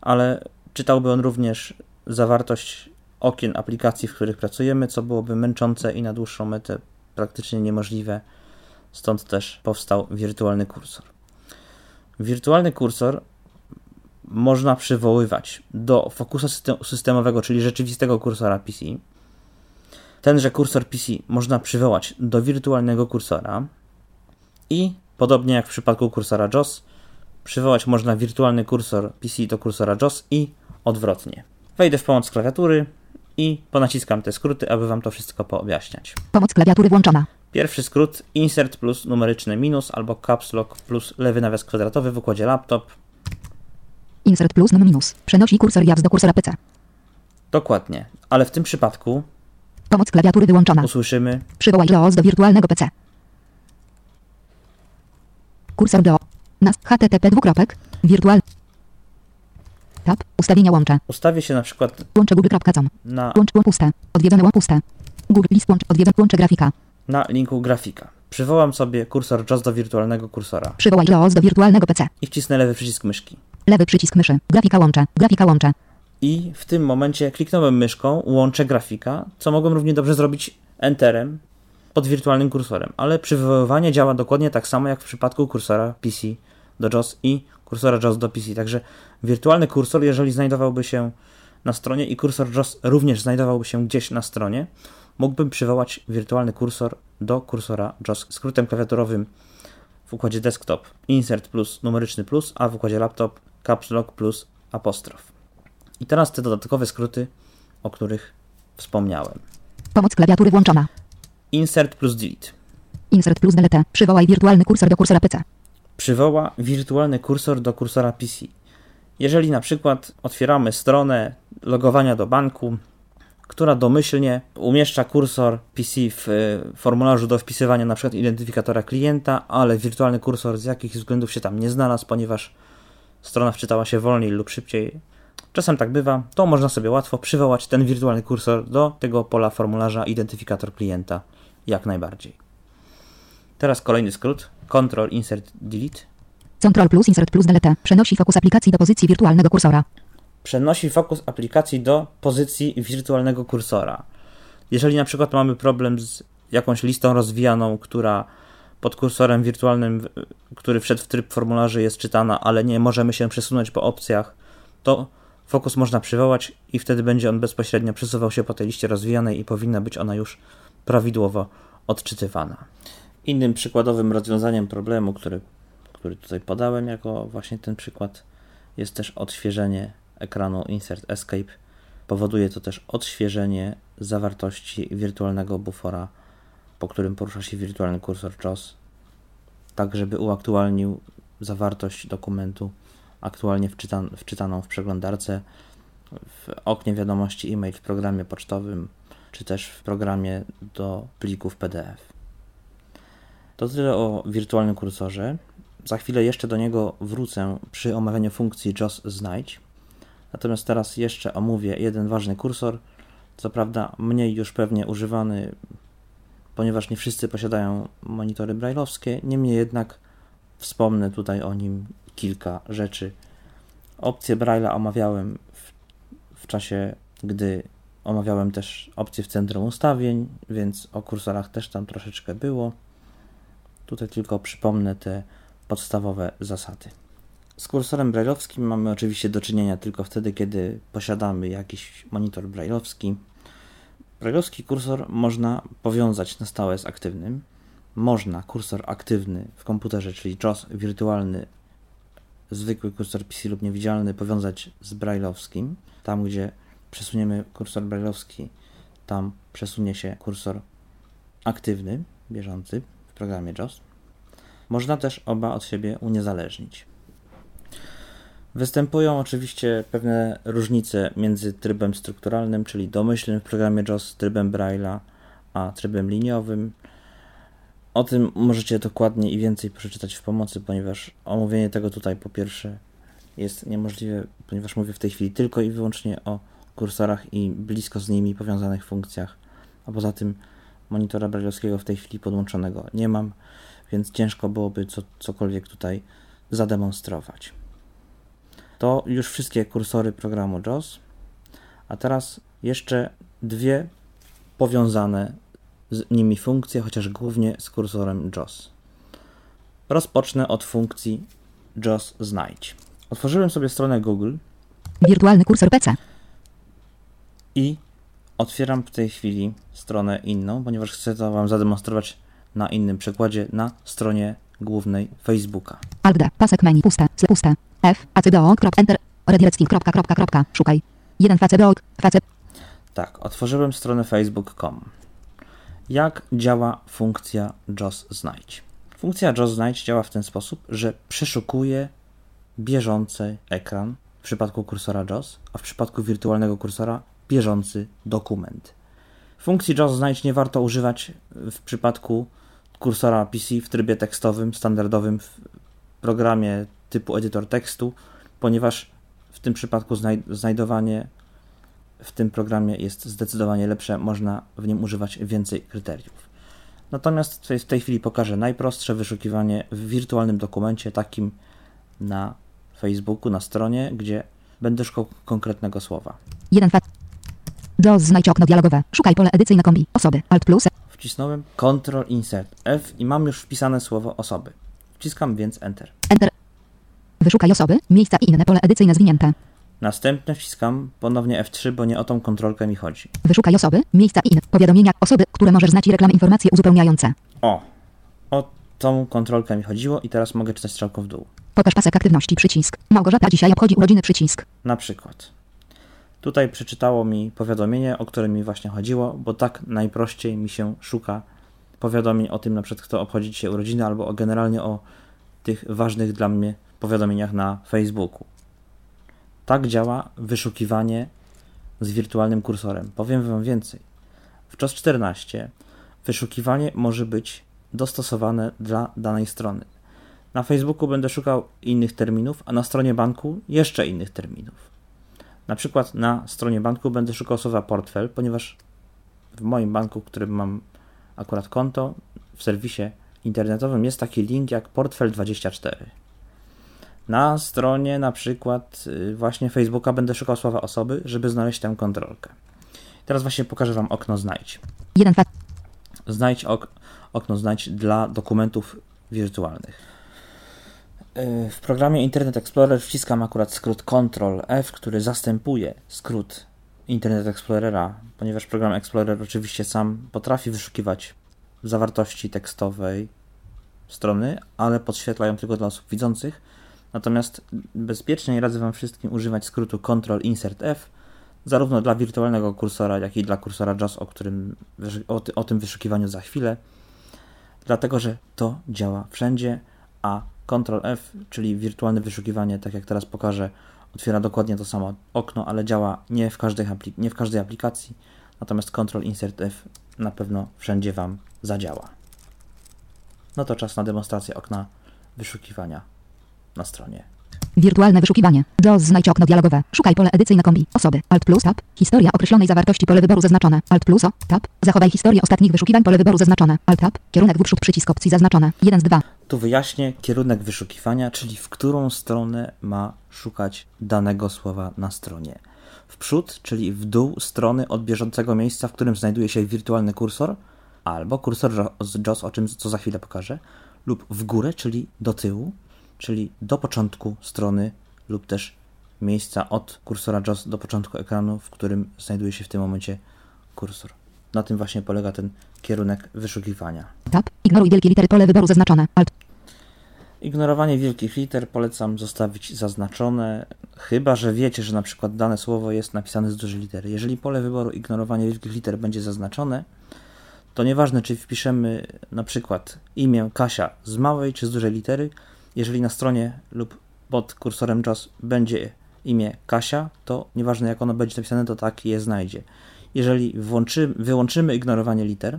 ale czytałby on również zawartość okien aplikacji, w których pracujemy, co byłoby męczące i na dłuższą metę praktycznie niemożliwe, stąd też powstał wirtualny kursor. Wirtualny kursor można przywoływać do fokusa systemowego, czyli rzeczywistego kursora PC. Tenże kursor PC można przywołać do wirtualnego kursora i podobnie jak w przypadku kursora JAWS, przywołać można wirtualny kursor PC do kursora JAWS i odwrotnie. Wejdę w pomoc klawiatury i ponaciskam te skróty, aby Wam to wszystko poobjaśniać. Pomoc klawiatury włączona. Pierwszy skrót insert plus numeryczny minus albo caps lock plus lewy nawias kwadratowy w układzie laptop. Insert plus minus przenosi kursor JAWS do kursora PC. Dokładnie, ale w tym przypadku pomoc klawiatury wyłączona. Usłyszymy przywołaj JAWS do wirtualnego PC. Kursor do nas http:// wirtualny. Tab. Ustawienia łącza. Ustawię się na przykład łącze google.com na łącz puste. Odwiedzone puste. Google list łącz odwiedzone łącze grafika. Na linku grafika. Przywołam sobie kursor JAWS do wirtualnego kursora. Przywołaj JAWS do wirtualnego PC. I wcisnę lewy przycisk myszki. Lewy przycisk myszy. Grafika łącze. Grafika łącze. I w tym momencie kliknąłem myszką łącze grafika, co mogłem równie dobrze zrobić enterem pod wirtualnym kursorem, ale przywoływanie działa dokładnie tak samo jak w przypadku kursora PC do JAWS i kursora JAWS do PC. Także wirtualny kursor, jeżeli znajdowałby się na stronie i kursor JAWS również znajdowałby się gdzieś na stronie, mógłbym przywołać wirtualny kursor do kursora JAWS skrótem klawiaturowym w układzie desktop insert plus numeryczny plus, a w układzie laptop caps lock plus apostrof. I teraz te dodatkowe skróty, o których wspomniałem. Pomoc klawiatury włączona. Insert plus delete. Insert plus delete. Przywołaj wirtualny kursor do kursora PC. Przywoła wirtualny kursor do kursora PC. Jeżeli na przykład otwieramy stronę logowania do banku, która domyślnie umieszcza kursor PC w formularzu do wpisywania na przykład identyfikatora klienta, ale wirtualny kursor z jakichś względów się tam nie znalazł, ponieważ strona wczytała się wolniej lub szybciej, czasem tak bywa, to można sobie łatwo przywołać ten wirtualny kursor do tego pola formularza identyfikator klienta jak najbardziej. Teraz kolejny skrót. Ctrl, Insert, Delete. Ctrl plus, Insert plus, Delete. Przenosi fokus aplikacji do pozycji wirtualnego kursora. Przenosi fokus aplikacji do pozycji wirtualnego kursora. Jeżeli na przykład mamy problem z jakąś listą rozwijaną, która pod kursorem wirtualnym, który wszedł w tryb formularzy jest czytana, ale nie możemy się przesunąć po opcjach, to fokus można przywołać i wtedy będzie on bezpośrednio przesuwał się po tej liście rozwijanej i powinna być ona już prawidłowo odczytywana. Innym przykładowym rozwiązaniem problemu, który tutaj podałem jako właśnie ten przykład, jest też odświeżenie ekranu Insert Escape. Powoduje to też odświeżenie zawartości wirtualnego bufora, po którym porusza się wirtualny kursor JAWS, tak żeby uaktualnił zawartość dokumentu aktualnie wczytaną w przeglądarce, w oknie wiadomości e-mail, w programie pocztowym, czy też w programie do plików PDF. To tyle o wirtualnym kursorze. Za chwilę jeszcze do niego wrócę przy omawianiu funkcji JAWS Znajdź. Natomiast teraz jeszcze omówię jeden ważny kursor, co prawda mniej już pewnie używany, ponieważ nie wszyscy posiadają monitory brajlowskie, niemniej jednak wspomnę tutaj o nim kilka rzeczy. Opcję Braille'a omawiałem w czasie, gdy Omawiałem też opcje w centrum ustawień, więc o kursorach też tam troszeczkę było. Tutaj tylko przypomnę te podstawowe zasady. Z kursorem brajlowskim mamy oczywiście do czynienia tylko wtedy, kiedy posiadamy jakiś monitor brajlowski. Brajlowski kursor można powiązać na stałe z aktywnym. Można kursor aktywny w komputerze, czyli JAWS wirtualny, zwykły kursor PC lub niewidzialny, powiązać z brajlowskim. Tam, gdzie przesuniemy kursor brajlowski, tam przesunie się kursor aktywny, bieżący w programie JAWS. Można też oba od siebie uniezależnić. Występują oczywiście pewne różnice między trybem strukturalnym, czyli domyślnym w programie JAWS, trybem Braille'a, a trybem liniowym. O tym możecie dokładnie i więcej przeczytać w pomocy, ponieważ omówienie tego tutaj po pierwsze jest niemożliwe, ponieważ mówię w tej chwili tylko i wyłącznie o kursorach i blisko z nimi powiązanych funkcjach, a poza tym monitora brajlowskiego w tej chwili podłączonego nie mam, więc ciężko byłoby cokolwiek tutaj zademonstrować. To już wszystkie kursory programu JAWS, a teraz jeszcze dwie powiązane z nimi funkcje, chociaż głównie z kursorem JAWS. Rozpocznę od funkcji JAWS Znajdź. Otworzyłem sobie stronę Google. Wirtualny kursor PC. I otwieram w tej chwili stronę inną, ponieważ chcę to Wam zademonstrować na innym przykładzie, na stronie głównej Facebooka. Alt D, pasek menu, pusta, F, acdook, enter, redirecting, kropka, szukaj, 1, facdook, facet. Tak, otworzyłem stronę facebook.com. Jak działa funkcja JAWS Znajdź? Funkcja JAWS Znajdź działa w ten sposób, że przeszukuje bieżący ekran w przypadku kursora JAWS, a w przypadku wirtualnego kursora bieżący dokument. Funkcji JAWS Znajdź nie warto używać w przypadku kursora PC w trybie tekstowym, standardowym w programie typu edytor tekstu, ponieważ w tym przypadku znajdowanie w tym programie jest zdecydowanie lepsze, można w nim używać więcej kryteriów. Natomiast w tej chwili pokażę najprostsze wyszukiwanie w wirtualnym dokumencie, takim na Facebooku, na stronie, gdzie będę szukał konkretnego słowa. JAWS Znajdź okno dialogowe. Szukaj pole edycyjne kombi. Osoby. Alt plus. Wcisnąłem Ctrl Insert F i mam już wpisane słowo osoby. Wciskam więc Enter. Enter. Wyszukaj osoby, miejsca i inne pole edycyjne zwinięte. Następne wciskam ponownie F3, bo nie o tą kontrolkę mi chodzi. Wyszukaj osoby, miejsca i inne powiadomienia, osoby, które możesz znać i reklamy, informacje uzupełniające. O tą kontrolkę mi chodziło i teraz mogę czytać strzałką w dół. Pokaż pasek aktywności, przycisk. Małgorzata dzisiaj obchodzi urodziny, przycisk. Na przykład. Tutaj przeczytało mi powiadomienie, o które mi właśnie chodziło, bo tak najprościej mi się szuka powiadomień o tym, na przykład kto obchodzi dzisiaj urodziny, albo generalnie o tych ważnych dla mnie powiadomieniach na Facebooku. Tak działa wyszukiwanie z wirtualnym kursorem. Powiem Wam więcej. W JAWS 14 wyszukiwanie może być dostosowane dla danej strony. Na Facebooku będę szukał innych terminów, a na stronie banku jeszcze innych terminów. Na przykład na stronie banku będę szukał słowa portfel, ponieważ w moim banku, w którym mam akurat konto, w serwisie internetowym jest taki link jak portfel24. Na stronie na przykład właśnie Facebooka będę szukał słowa osoby, żeby znaleźć tę kontrolkę. Teraz właśnie pokażę Wam okno Znajdź. Znajdź okno Znajdź dla dokumentów wirtualnych. W programie Internet Explorer wciskam akurat skrót Ctrl F, który zastępuje skrót Internet Explorera, ponieważ program Explorer oczywiście sam potrafi wyszukiwać zawartości tekstowej strony, ale podświetla ją tylko dla osób widzących. Natomiast bezpieczniej radzę Wam wszystkim używać skrótu Ctrl Insert F, zarówno dla wirtualnego kursora, jak i dla kursora JAWS, o tym wyszukiwaniu za chwilę, dlatego że to działa wszędzie, a Ctrl F, czyli wirtualne wyszukiwanie, tak jak teraz pokażę, otwiera dokładnie to samo okno, ale działa nie w każdej, aplikacji, natomiast Ctrl Insert F na pewno wszędzie Wam zadziała. No to czas na demonstrację okna wyszukiwania na stronie. Wirtualne wyszukiwanie. JAWS Znajdź okno dialogowe. Szukaj pole edycyjne kombi. Osoby. Alt plus tab. Historia określonej zawartości. Pole wyboru zaznaczone. Alt plus o. Tab. Zachowaj historię ostatnich wyszukiwań. Pole wyboru zaznaczone. Alt tab. Kierunek w przód. Przycisk opcji zaznaczone. 1 z 2. Tu wyjaśnię kierunek wyszukiwania, czyli w którą stronę ma szukać danego słowa na stronie. w przód, czyli w dół strony od bieżącego miejsca, w którym znajduje się wirtualny kursor, albo kursor z JAWS, o czym co za chwilę pokażę, lub w górę, czyli do tyłu, czyli do początku strony lub też miejsca od kursora JAWS do początku ekranu, w którym znajduje się w tym momencie kursor. Na tym właśnie polega ten kierunek wyszukiwania. Tab. Ignoruj wielkie litery, pole wyboru zaznaczone. Alt. Ignorowanie wielkich liter polecam zostawić zaznaczone, chyba że wiecie, że na przykład dane słowo jest napisane z dużej litery. Jeżeli pole wyboru ignorowanie wielkich liter będzie zaznaczone, to nieważne, czy wpiszemy na przykład imię Kasia z małej czy z dużej litery, jeżeli na stronie lub pod kursorem JAWS będzie imię Kasia, to nieważne jak ono będzie napisane, to tak je znajdzie. Jeżeli wyłączymy ignorowanie liter,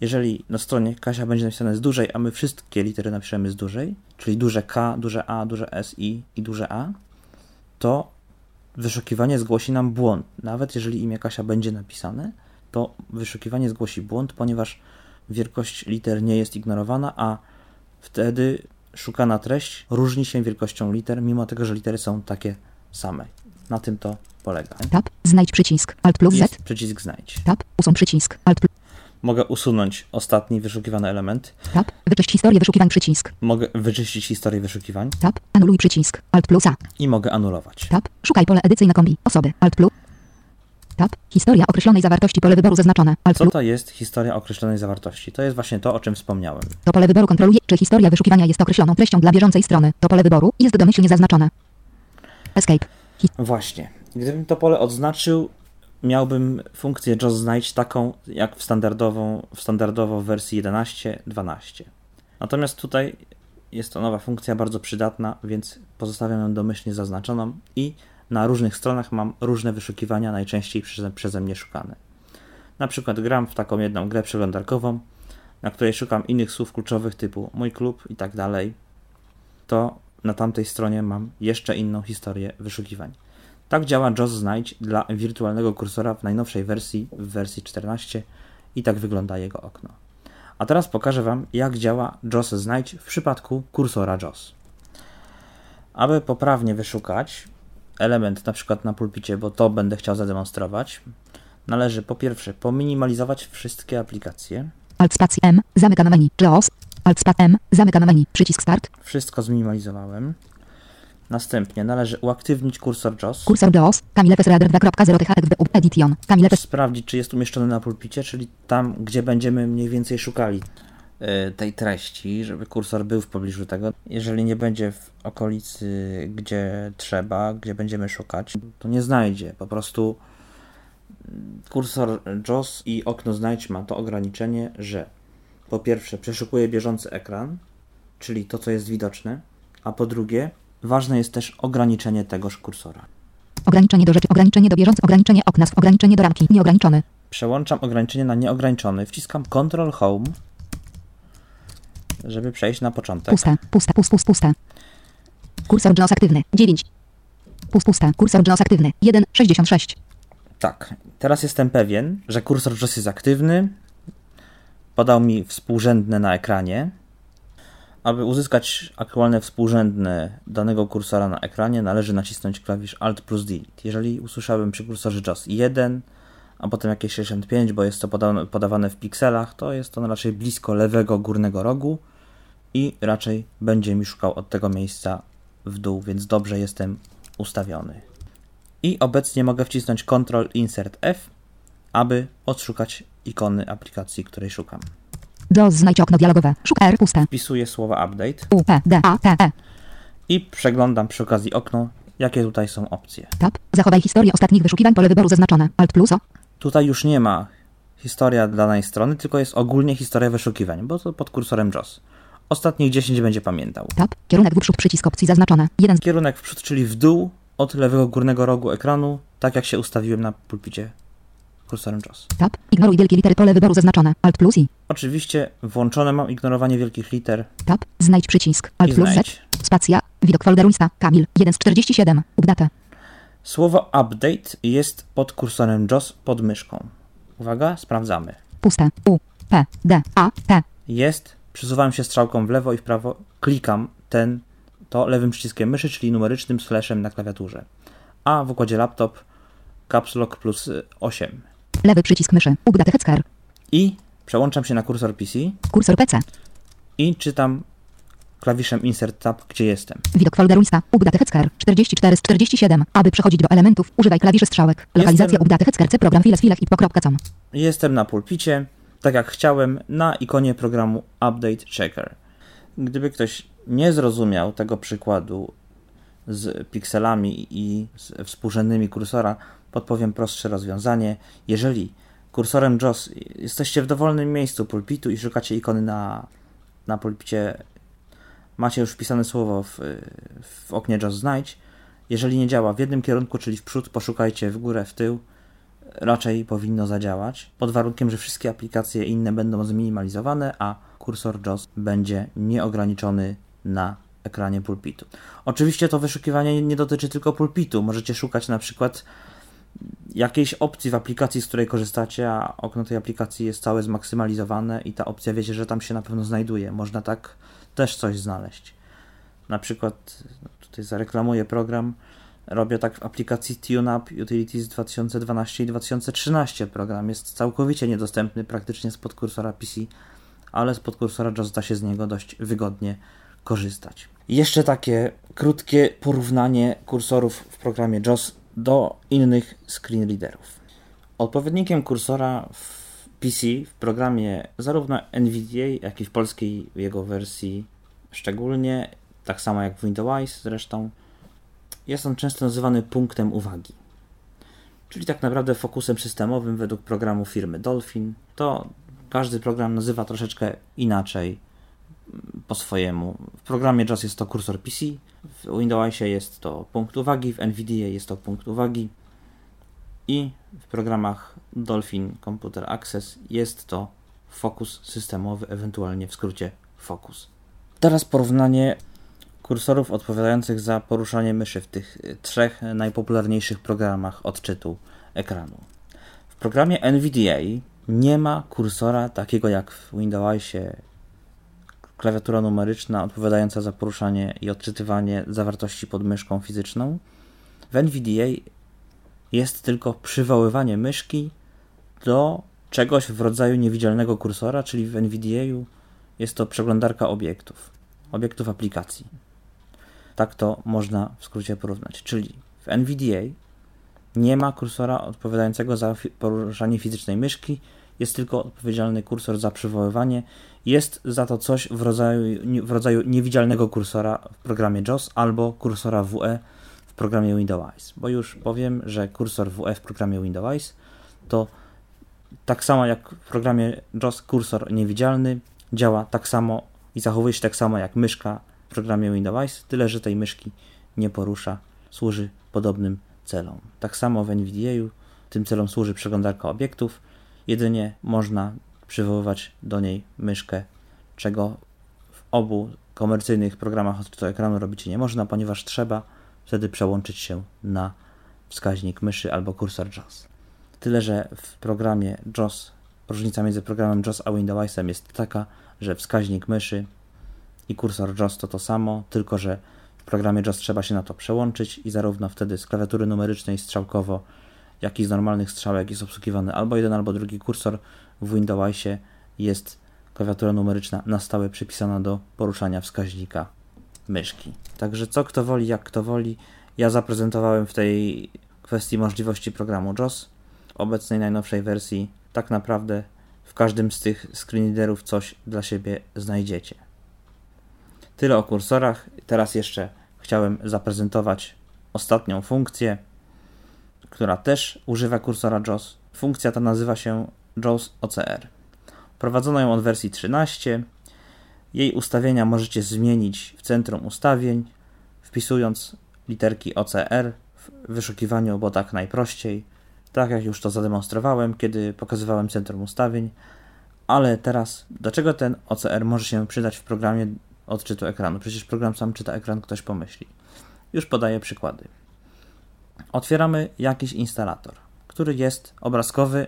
jeżeli na stronie Kasia będzie napisane z dużej, a my wszystkie litery napiszemy z dużej, czyli duże K, duże A, duże S, I i duże A, to wyszukiwanie zgłosi nam błąd. Nawet jeżeli imię Kasia będzie napisane, to wyszukiwanie zgłosi błąd, ponieważ wielkość liter nie jest ignorowana, a wtedy szukana treść różni się wielkością liter, mimo tego, że litery są takie same. Na tym to polega. Tab, znajdź przycisk, Alt plus Z. Przycisk znajdź. Tab, usuń przycisk, Alt plus. Mogę usunąć ostatni wyszukiwany element. Tab, wyczyść historię wyszukiwań, przycisk. Mogę wyczyścić historię wyszukiwań. Tab, anuluj przycisk, Alt plus A. I mogę anulować. Tab, szukaj pole edycyjne kombi, osoby, Alt plus. Tab, historia określonej zawartości, pole wyboru zaznaczone. Alt. Co to jest historia określonej zawartości? To jest właśnie to, o czym wspomniałem. To pole wyboru kontroluje, czy historia wyszukiwania jest określoną treścią dla bieżącej strony. To pole wyboru jest domyślnie zaznaczone. Escape. Właśnie. Gdybym to pole odznaczył, miałbym funkcję JAWS znajdź taką, jak w standardowo w wersji 11.12. Natomiast tutaj jest to nowa funkcja, bardzo przydatna, więc pozostawiam ją domyślnie zaznaczoną i na różnych stronach mam różne wyszukiwania, najczęściej przeze mnie szukane. Na przykład gram w taką jedną grę przeglądarkową, na której szukam innych słów kluczowych typu mój klub i tak dalej, to na tamtej stronie mam jeszcze inną historię wyszukiwań. Tak działa JAWS znajdź dla wirtualnego kursora w najnowszej wersji, w wersji 14 i tak wygląda jego okno. A teraz pokażę Wam, jak działa JAWS znajdź w przypadku kursora JAWS. Aby poprawnie wyszukać element na przykład na pulpicie, bo to będę chciał zademonstrować, należy po pierwsze pominimalizować wszystkie aplikacje. Alt spacji M, zamyka na menu, JAWS, Alt spacji M, zamyka na menu, przycisk start. Wszystko zminimalizowałem. Następnie należy uaktywnić kursor JAWS. Kursor JAWS, Kamilefes Reader 2.0 Edition, Kamilefes. Sprawdzić, czy jest umieszczony na pulpicie, czyli tam, gdzie będziemy mniej więcej szukali tej treści, żeby kursor był w pobliżu tego. Jeżeli nie będzie w okolicy, gdzie trzeba, gdzie będziemy szukać, to nie znajdzie. Po prostu kursor JAWS i okno znajdź ma to ograniczenie, że po pierwsze przeszukuje bieżący ekran, czyli to, co jest widoczne, a po drugie ważne jest też ograniczenie tegoż kursora. Ograniczenie do rzeczy, ograniczenie do bieżącego, ograniczenie okna, ograniczenie do ramki, nieograniczony. Przełączam ograniczenie na nieograniczony, wciskam Ctrl Home, żeby przejść na początek. Puste. Kursor JAWS aktywny, 9. Puste, kursor JAWS aktywny, 1,66. Tak, teraz jestem pewien, że kursor JAWS jest aktywny. Podał mi współrzędne na ekranie. Aby uzyskać aktualne współrzędne danego kursora na ekranie, należy nacisnąć klawisz Alt plus Delete. Jeżeli usłyszałem przy kursorze JAWS 1, a potem jakieś 65, bo jest to podawane w pikselach, to jest on raczej blisko lewego górnego rogu i raczej będzie mi szukał od tego miejsca w dół, więc dobrze jestem ustawiony. I obecnie mogę wcisnąć Ctrl Insert F, aby odszukać ikony aplikacji, której szukam. JAWS znajdź okno dialogowe. Szukaj R puste. Wpisuję słowa update. U P D A T E. I przeglądam przy okazji okno, jakie tutaj są opcje. Tab. Zachowaj historię ostatnich wyszukiwań, pole wyboru zaznaczone. Alt plus O. Tutaj już nie ma historia danej strony, tylko jest ogólnie historia wyszukiwań, bo to pod kursorem JAWS. Ostatnich 10 będzie pamiętał. Tab. Kierunek w przód, przycisk opcji zaznaczone. 1. Kierunek w przód, czyli w dół od lewego górnego rogu ekranu, tak jak się ustawiłem na pulpicie kursorem JAWS. Tab. Ignoruj wielkie litery, pole wyboru zaznaczone. Alt plus I. Oczywiście włączone mam ignorowanie wielkich liter. Tab. Znajdź przycisk. Alt plus Z. Spacja. Widok folderu lista. Kamil. 1/47. Update. Słowo update jest pod kursorem JAWS pod myszką. Uwaga, sprawdzamy. Puste. U. P. D. A. T. Jest. Przesuwam się strzałką w lewo i w prawo. Klikam to lewym przyciskiem myszy, czyli numerycznym slashem na klawiaturze. A w układzie laptop Caps Lock plus 8. Lewy przycisk myszy. Ubdatechcar. I przełączam się na kursor PC. Kursor PC. I czytam klawiszem Insert Tab, gdzie jestem. Widok folderu lista. Ubdatechcar 44 z 47. Aby przechodzić do elementów, używaj klawiszy strzałek. Lokalizacja Ubdatechcar C program file z filach i po.com. Jestem na pulpicie, tak jak chciałem, na ikonie programu Update Checker. Gdyby ktoś nie zrozumiał tego przykładu z pikselami i z współrzędnymi kursora, podpowiem prostsze rozwiązanie. Jeżeli kursorem JAWS jesteście w dowolnym miejscu pulpitu i szukacie ikony na pulpicie, macie już wpisane słowo w oknie JAWS znajdź. Jeżeli nie działa w jednym kierunku, czyli w przód, poszukajcie w górę, w tył. Raczej powinno zadziałać, pod warunkiem, że wszystkie aplikacje inne będą zminimalizowane, a kursor JAWS będzie nieograniczony na ekranie pulpitu. Oczywiście to wyszukiwanie nie dotyczy tylko pulpitu. Możecie szukać na przykład jakiejś opcji w aplikacji, z której korzystacie, a okno tej aplikacji jest całe zmaksymalizowane i ta opcja, wiecie, że tam się na pewno znajduje. Można tak też coś znaleźć. Na przykład, tutaj zareklamuję program, robię tak w aplikacji TuneUp Utilities 2012 i 2013. Program jest całkowicie niedostępny praktycznie spod kursora PC, ale spod kursora JAWS da się z niego dość wygodnie korzystać. Jeszcze takie krótkie porównanie kursorów w programie JAWS do innych screenreaderów. Odpowiednikiem kursora w PC w programie zarówno NVDA, jak i w polskiej jego wersji szczególnie, tak samo jak w Windows zresztą, jest on często nazywany punktem uwagi. Czyli tak naprawdę fokusem systemowym według programu firmy Dolphin. To każdy program nazywa troszeczkę inaczej po swojemu. W programie JAWS jest to kursor PC, w Windowsie jest to punkt uwagi, w NVIDIA jest to punkt uwagi i w programach Dolphin Computer Access jest to fokus systemowy, ewentualnie w skrócie fokus. Teraz porównanie kursorów odpowiadających za poruszanie myszy w tych trzech najpopularniejszych programach odczytu ekranu. W programie NVDA nie ma kursora takiego jak w Windowsie, klawiatura numeryczna odpowiadająca za poruszanie i odczytywanie zawartości pod myszką fizyczną. W NVDA jest tylko przywoływanie myszki do czegoś w rodzaju niewidzialnego kursora, czyli w NVDA jest to przeglądarka obiektów aplikacji. Tak to można w skrócie porównać. Czyli w NVDA nie ma kursora odpowiadającego za poruszanie fizycznej myszki, jest tylko odpowiedzialny kursor za przywoływanie. Jest za to coś w rodzaju niewidzialnego kursora w programie JAWS albo kursora WE w programie Windows. Bo już powiem, że kursor WE w programie Windows to tak samo jak w programie JAWS kursor niewidzialny działa tak samo i zachowuje się tak samo jak myszka w programie Windows, tyle że tej myszki nie porusza, służy podobnym celom. Tak samo w NVDA tym celom służy przeglądarka obiektów, jedynie można przywoływać do niej myszkę, czego w obu komercyjnych programach odczytu ekranu robić nie można, ponieważ trzeba wtedy przełączyć się na wskaźnik myszy albo kursor JAWS. Tyle że w programie JAWS różnica między programem JAWS a Windowsem jest taka, że wskaźnik myszy i kursor JAWS to samo, tylko że w programie JAWS trzeba się na to przełączyć i zarówno wtedy z klawiatury numerycznej strzałkowo, jak i z normalnych strzałek jest obsługiwany albo jeden, albo drugi kursor. W Windowsie jest klawiatura numeryczna na stałe przypisana do poruszania wskaźnika myszki. Także co kto woli, jak kto woli. Ja zaprezentowałem w tej kwestii możliwości programu JAWS w obecnej najnowszej wersji. Tak naprawdę w każdym z tych screenreaderów coś dla siebie znajdziecie. Tyle o kursorach. Teraz jeszcze chciałem zaprezentować ostatnią funkcję, która też używa kursora JAWS. Funkcja ta nazywa się JAWS OCR. Prowadzono ją od wersji 13. Jej ustawienia możecie zmienić w centrum ustawień, wpisując literki OCR w wyszukiwaniu, bo tak najprościej. Tak jak już to zademonstrowałem, kiedy pokazywałem centrum ustawień. Ale teraz, dlaczego ten OCR może się przydać w programie odczytu ekranu? Przecież program sam czyta ekran, ktoś pomyśli. Już podaję przykłady. Otwieramy jakiś instalator, który jest obrazkowy,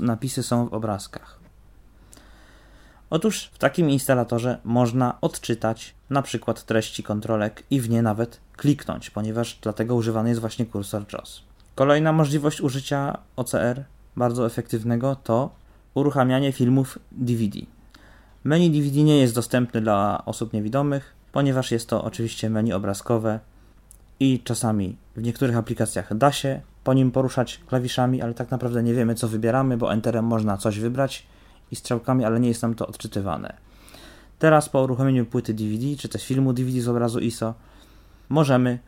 napisy są w obrazkach. Otóż w takim instalatorze można odczytać na przykład treści kontrolek i w nie nawet kliknąć, ponieważ dlatego używany jest właśnie kursor JAWS. Kolejna możliwość użycia OCR, bardzo efektywnego, to uruchamianie filmów DVD. Menu DVD nie jest dostępne dla osób niewidomych, ponieważ jest to oczywiście menu obrazkowe i czasami w niektórych aplikacjach da się po nim poruszać klawiszami, ale tak naprawdę nie wiemy, co wybieramy, bo enterem można coś wybrać i strzałkami, ale nie jest nam to odczytywane. Teraz po uruchomieniu płyty DVD, czy też filmu DVD z obrazu ISO, możemy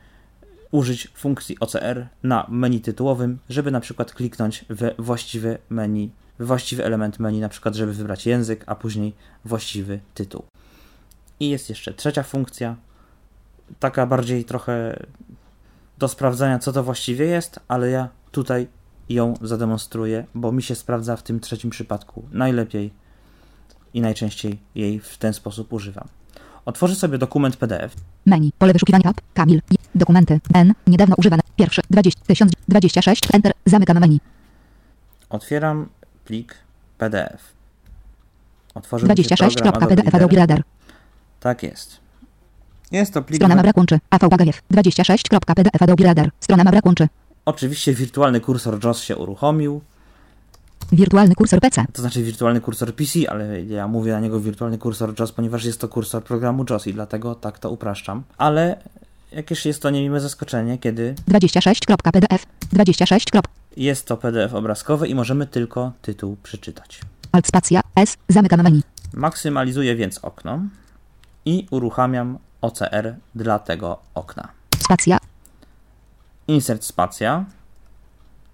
użyć funkcji OCR na menu tytułowym, żeby na przykład kliknąć we właściwe menu, właściwy element menu, na przykład żeby wybrać język, a później właściwy tytuł. I jest jeszcze trzecia funkcja, taka bardziej trochę do sprawdzenia, co to właściwie jest, ale ja tutaj ją zademonstruję, bo mi się sprawdza w tym trzecim przypadku najlepiej i najczęściej jej w ten sposób używam. Otworzę sobie dokument PDF. Menu, pole wyszukiwania tab, Kamil, dokumenty, N, niedawno używane, pierwszy, 2026, Enter, zamykam menu. Otwieram plik PDF. Otworzymy 26.pdf Adobe Reader. Tak jest. Jest to plik... Strona Mabra kończy. AVGF 26.pdf Adobe Reader. Strona Mabra kończy. Oczywiście wirtualny kursor JAWS się uruchomił. Wirtualny kursor PC. To znaczy wirtualny kursor PC, ale ja mówię na niego wirtualny kursor JAWS, ponieważ jest to kursor programu JAWS i dlatego tak to upraszczam. Ale jakież jest to niemime zaskoczenie, kiedy... 26.pdf 26. Jest to PDF obrazkowe i możemy tylko tytuł przeczytać. Alt spacja S, zamykam menu. Maksymalizuję więc okno i uruchamiam OCR dla tego okna. Spacja. Insert spacja,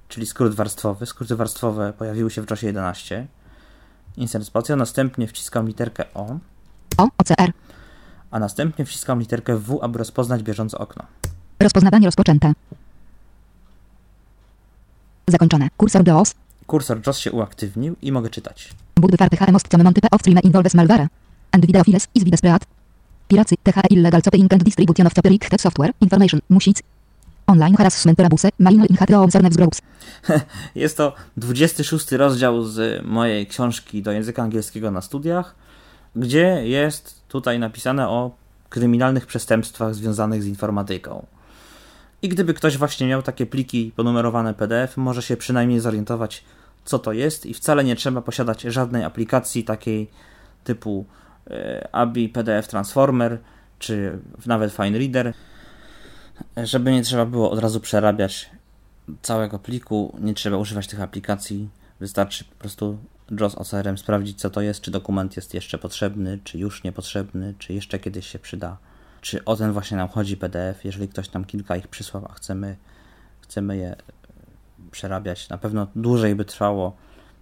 czyli skrót warstwowy. Skróty warstwowe pojawiły się w JAWSie 11. Insert spacja, następnie wciskam literkę O. O, OCR. A następnie wciskam literkę W, aby rozpoznać bieżące okno. Rozpoznawanie rozpoczęte. Zakończone. Kursor JAWS. Kursor JAWS się uaktywnił i mogę czytać. Buddy farty HM ostcome monty P of stream involves malware. And video files is video spread. Piracy TH illegal copying and distribution of copyright software information music. Online harassment rabuse minor in hateo observance groups. Jest to 26 rozdział z mojej książki do języka angielskiego na studiach, gdzie jest tutaj napisane o kryminalnych przestępstwach związanych z informatyką. I gdyby ktoś właśnie miał takie pliki ponumerowane PDF, może się przynajmniej zorientować, co to jest i wcale nie trzeba posiadać żadnej aplikacji takiej typu ABI PDF Transformer, czy nawet Fine Reader, żeby nie trzeba było od razu przerabiać całego pliku, nie trzeba używać tych aplikacji, wystarczy po prostu JAWS OCR-em sprawdzić, co to jest, czy dokument jest jeszcze potrzebny, czy już niepotrzebny, czy jeszcze kiedyś się przyda. Czy o ten właśnie nam chodzi PDF, jeżeli ktoś nam kilka ich przysłał, a chcemy je przerabiać. Na pewno dłużej by trwało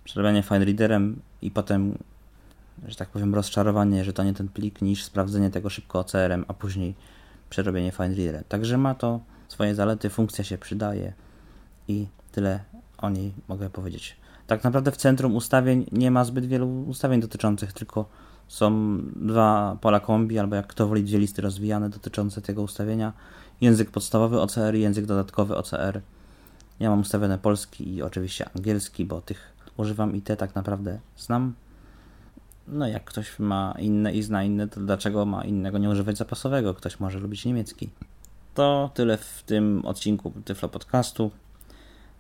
przerabianie Fine Readerem i potem, że tak powiem, rozczarowanie, że to nie ten plik, niż sprawdzenie tego szybko OCR-em, a później przerobienie Fine Readerem. Także ma to swoje zalety, funkcja się przydaje i tyle o niej mogę powiedzieć. Tak naprawdę w centrum ustawień nie ma zbyt wielu ustawień dotyczących, tylko są dwa pola kombi, albo jak kto woli, dwie listy rozwijane dotyczące tego ustawienia. Język podstawowy OCR i język dodatkowy OCR. Ja mam ustawione polski i oczywiście angielski, bo tych używam i te tak naprawdę znam. No jak ktoś ma inne i zna inne, to dlaczego ma innego nie używać zapasowego? Ktoś może lubić niemiecki. To tyle w tym odcinku Tyflo Podcastu.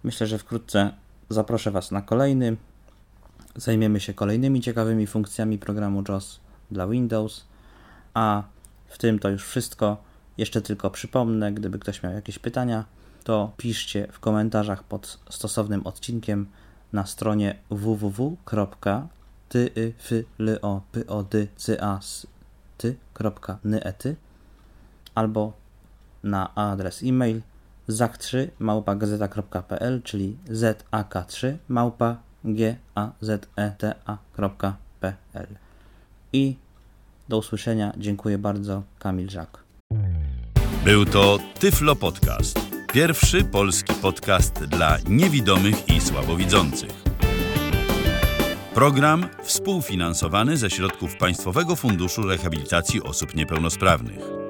Myślę, że wkrótce zaproszę Was na kolejny. Zajmiemy się kolejnymi ciekawymi funkcjami programu JAWS dla Windows, a w tym to już wszystko. Jeszcze tylko przypomnę, gdyby ktoś miał jakieś pytania, to piszcie w komentarzach pod stosownym odcinkiem na stronie www.tyflopodcast.net albo na adres e-mail zak3@gazeta.pl, czyli zak3@gazeta.pl. I do usłyszenia. Dziękuję bardzo. Kamil Żak. Był to Tyflo Podcast. Pierwszy polski podcast dla niewidomych i słabowidzących. Program współfinansowany ze środków Państwowego Funduszu Rehabilitacji Osób Niepełnosprawnych.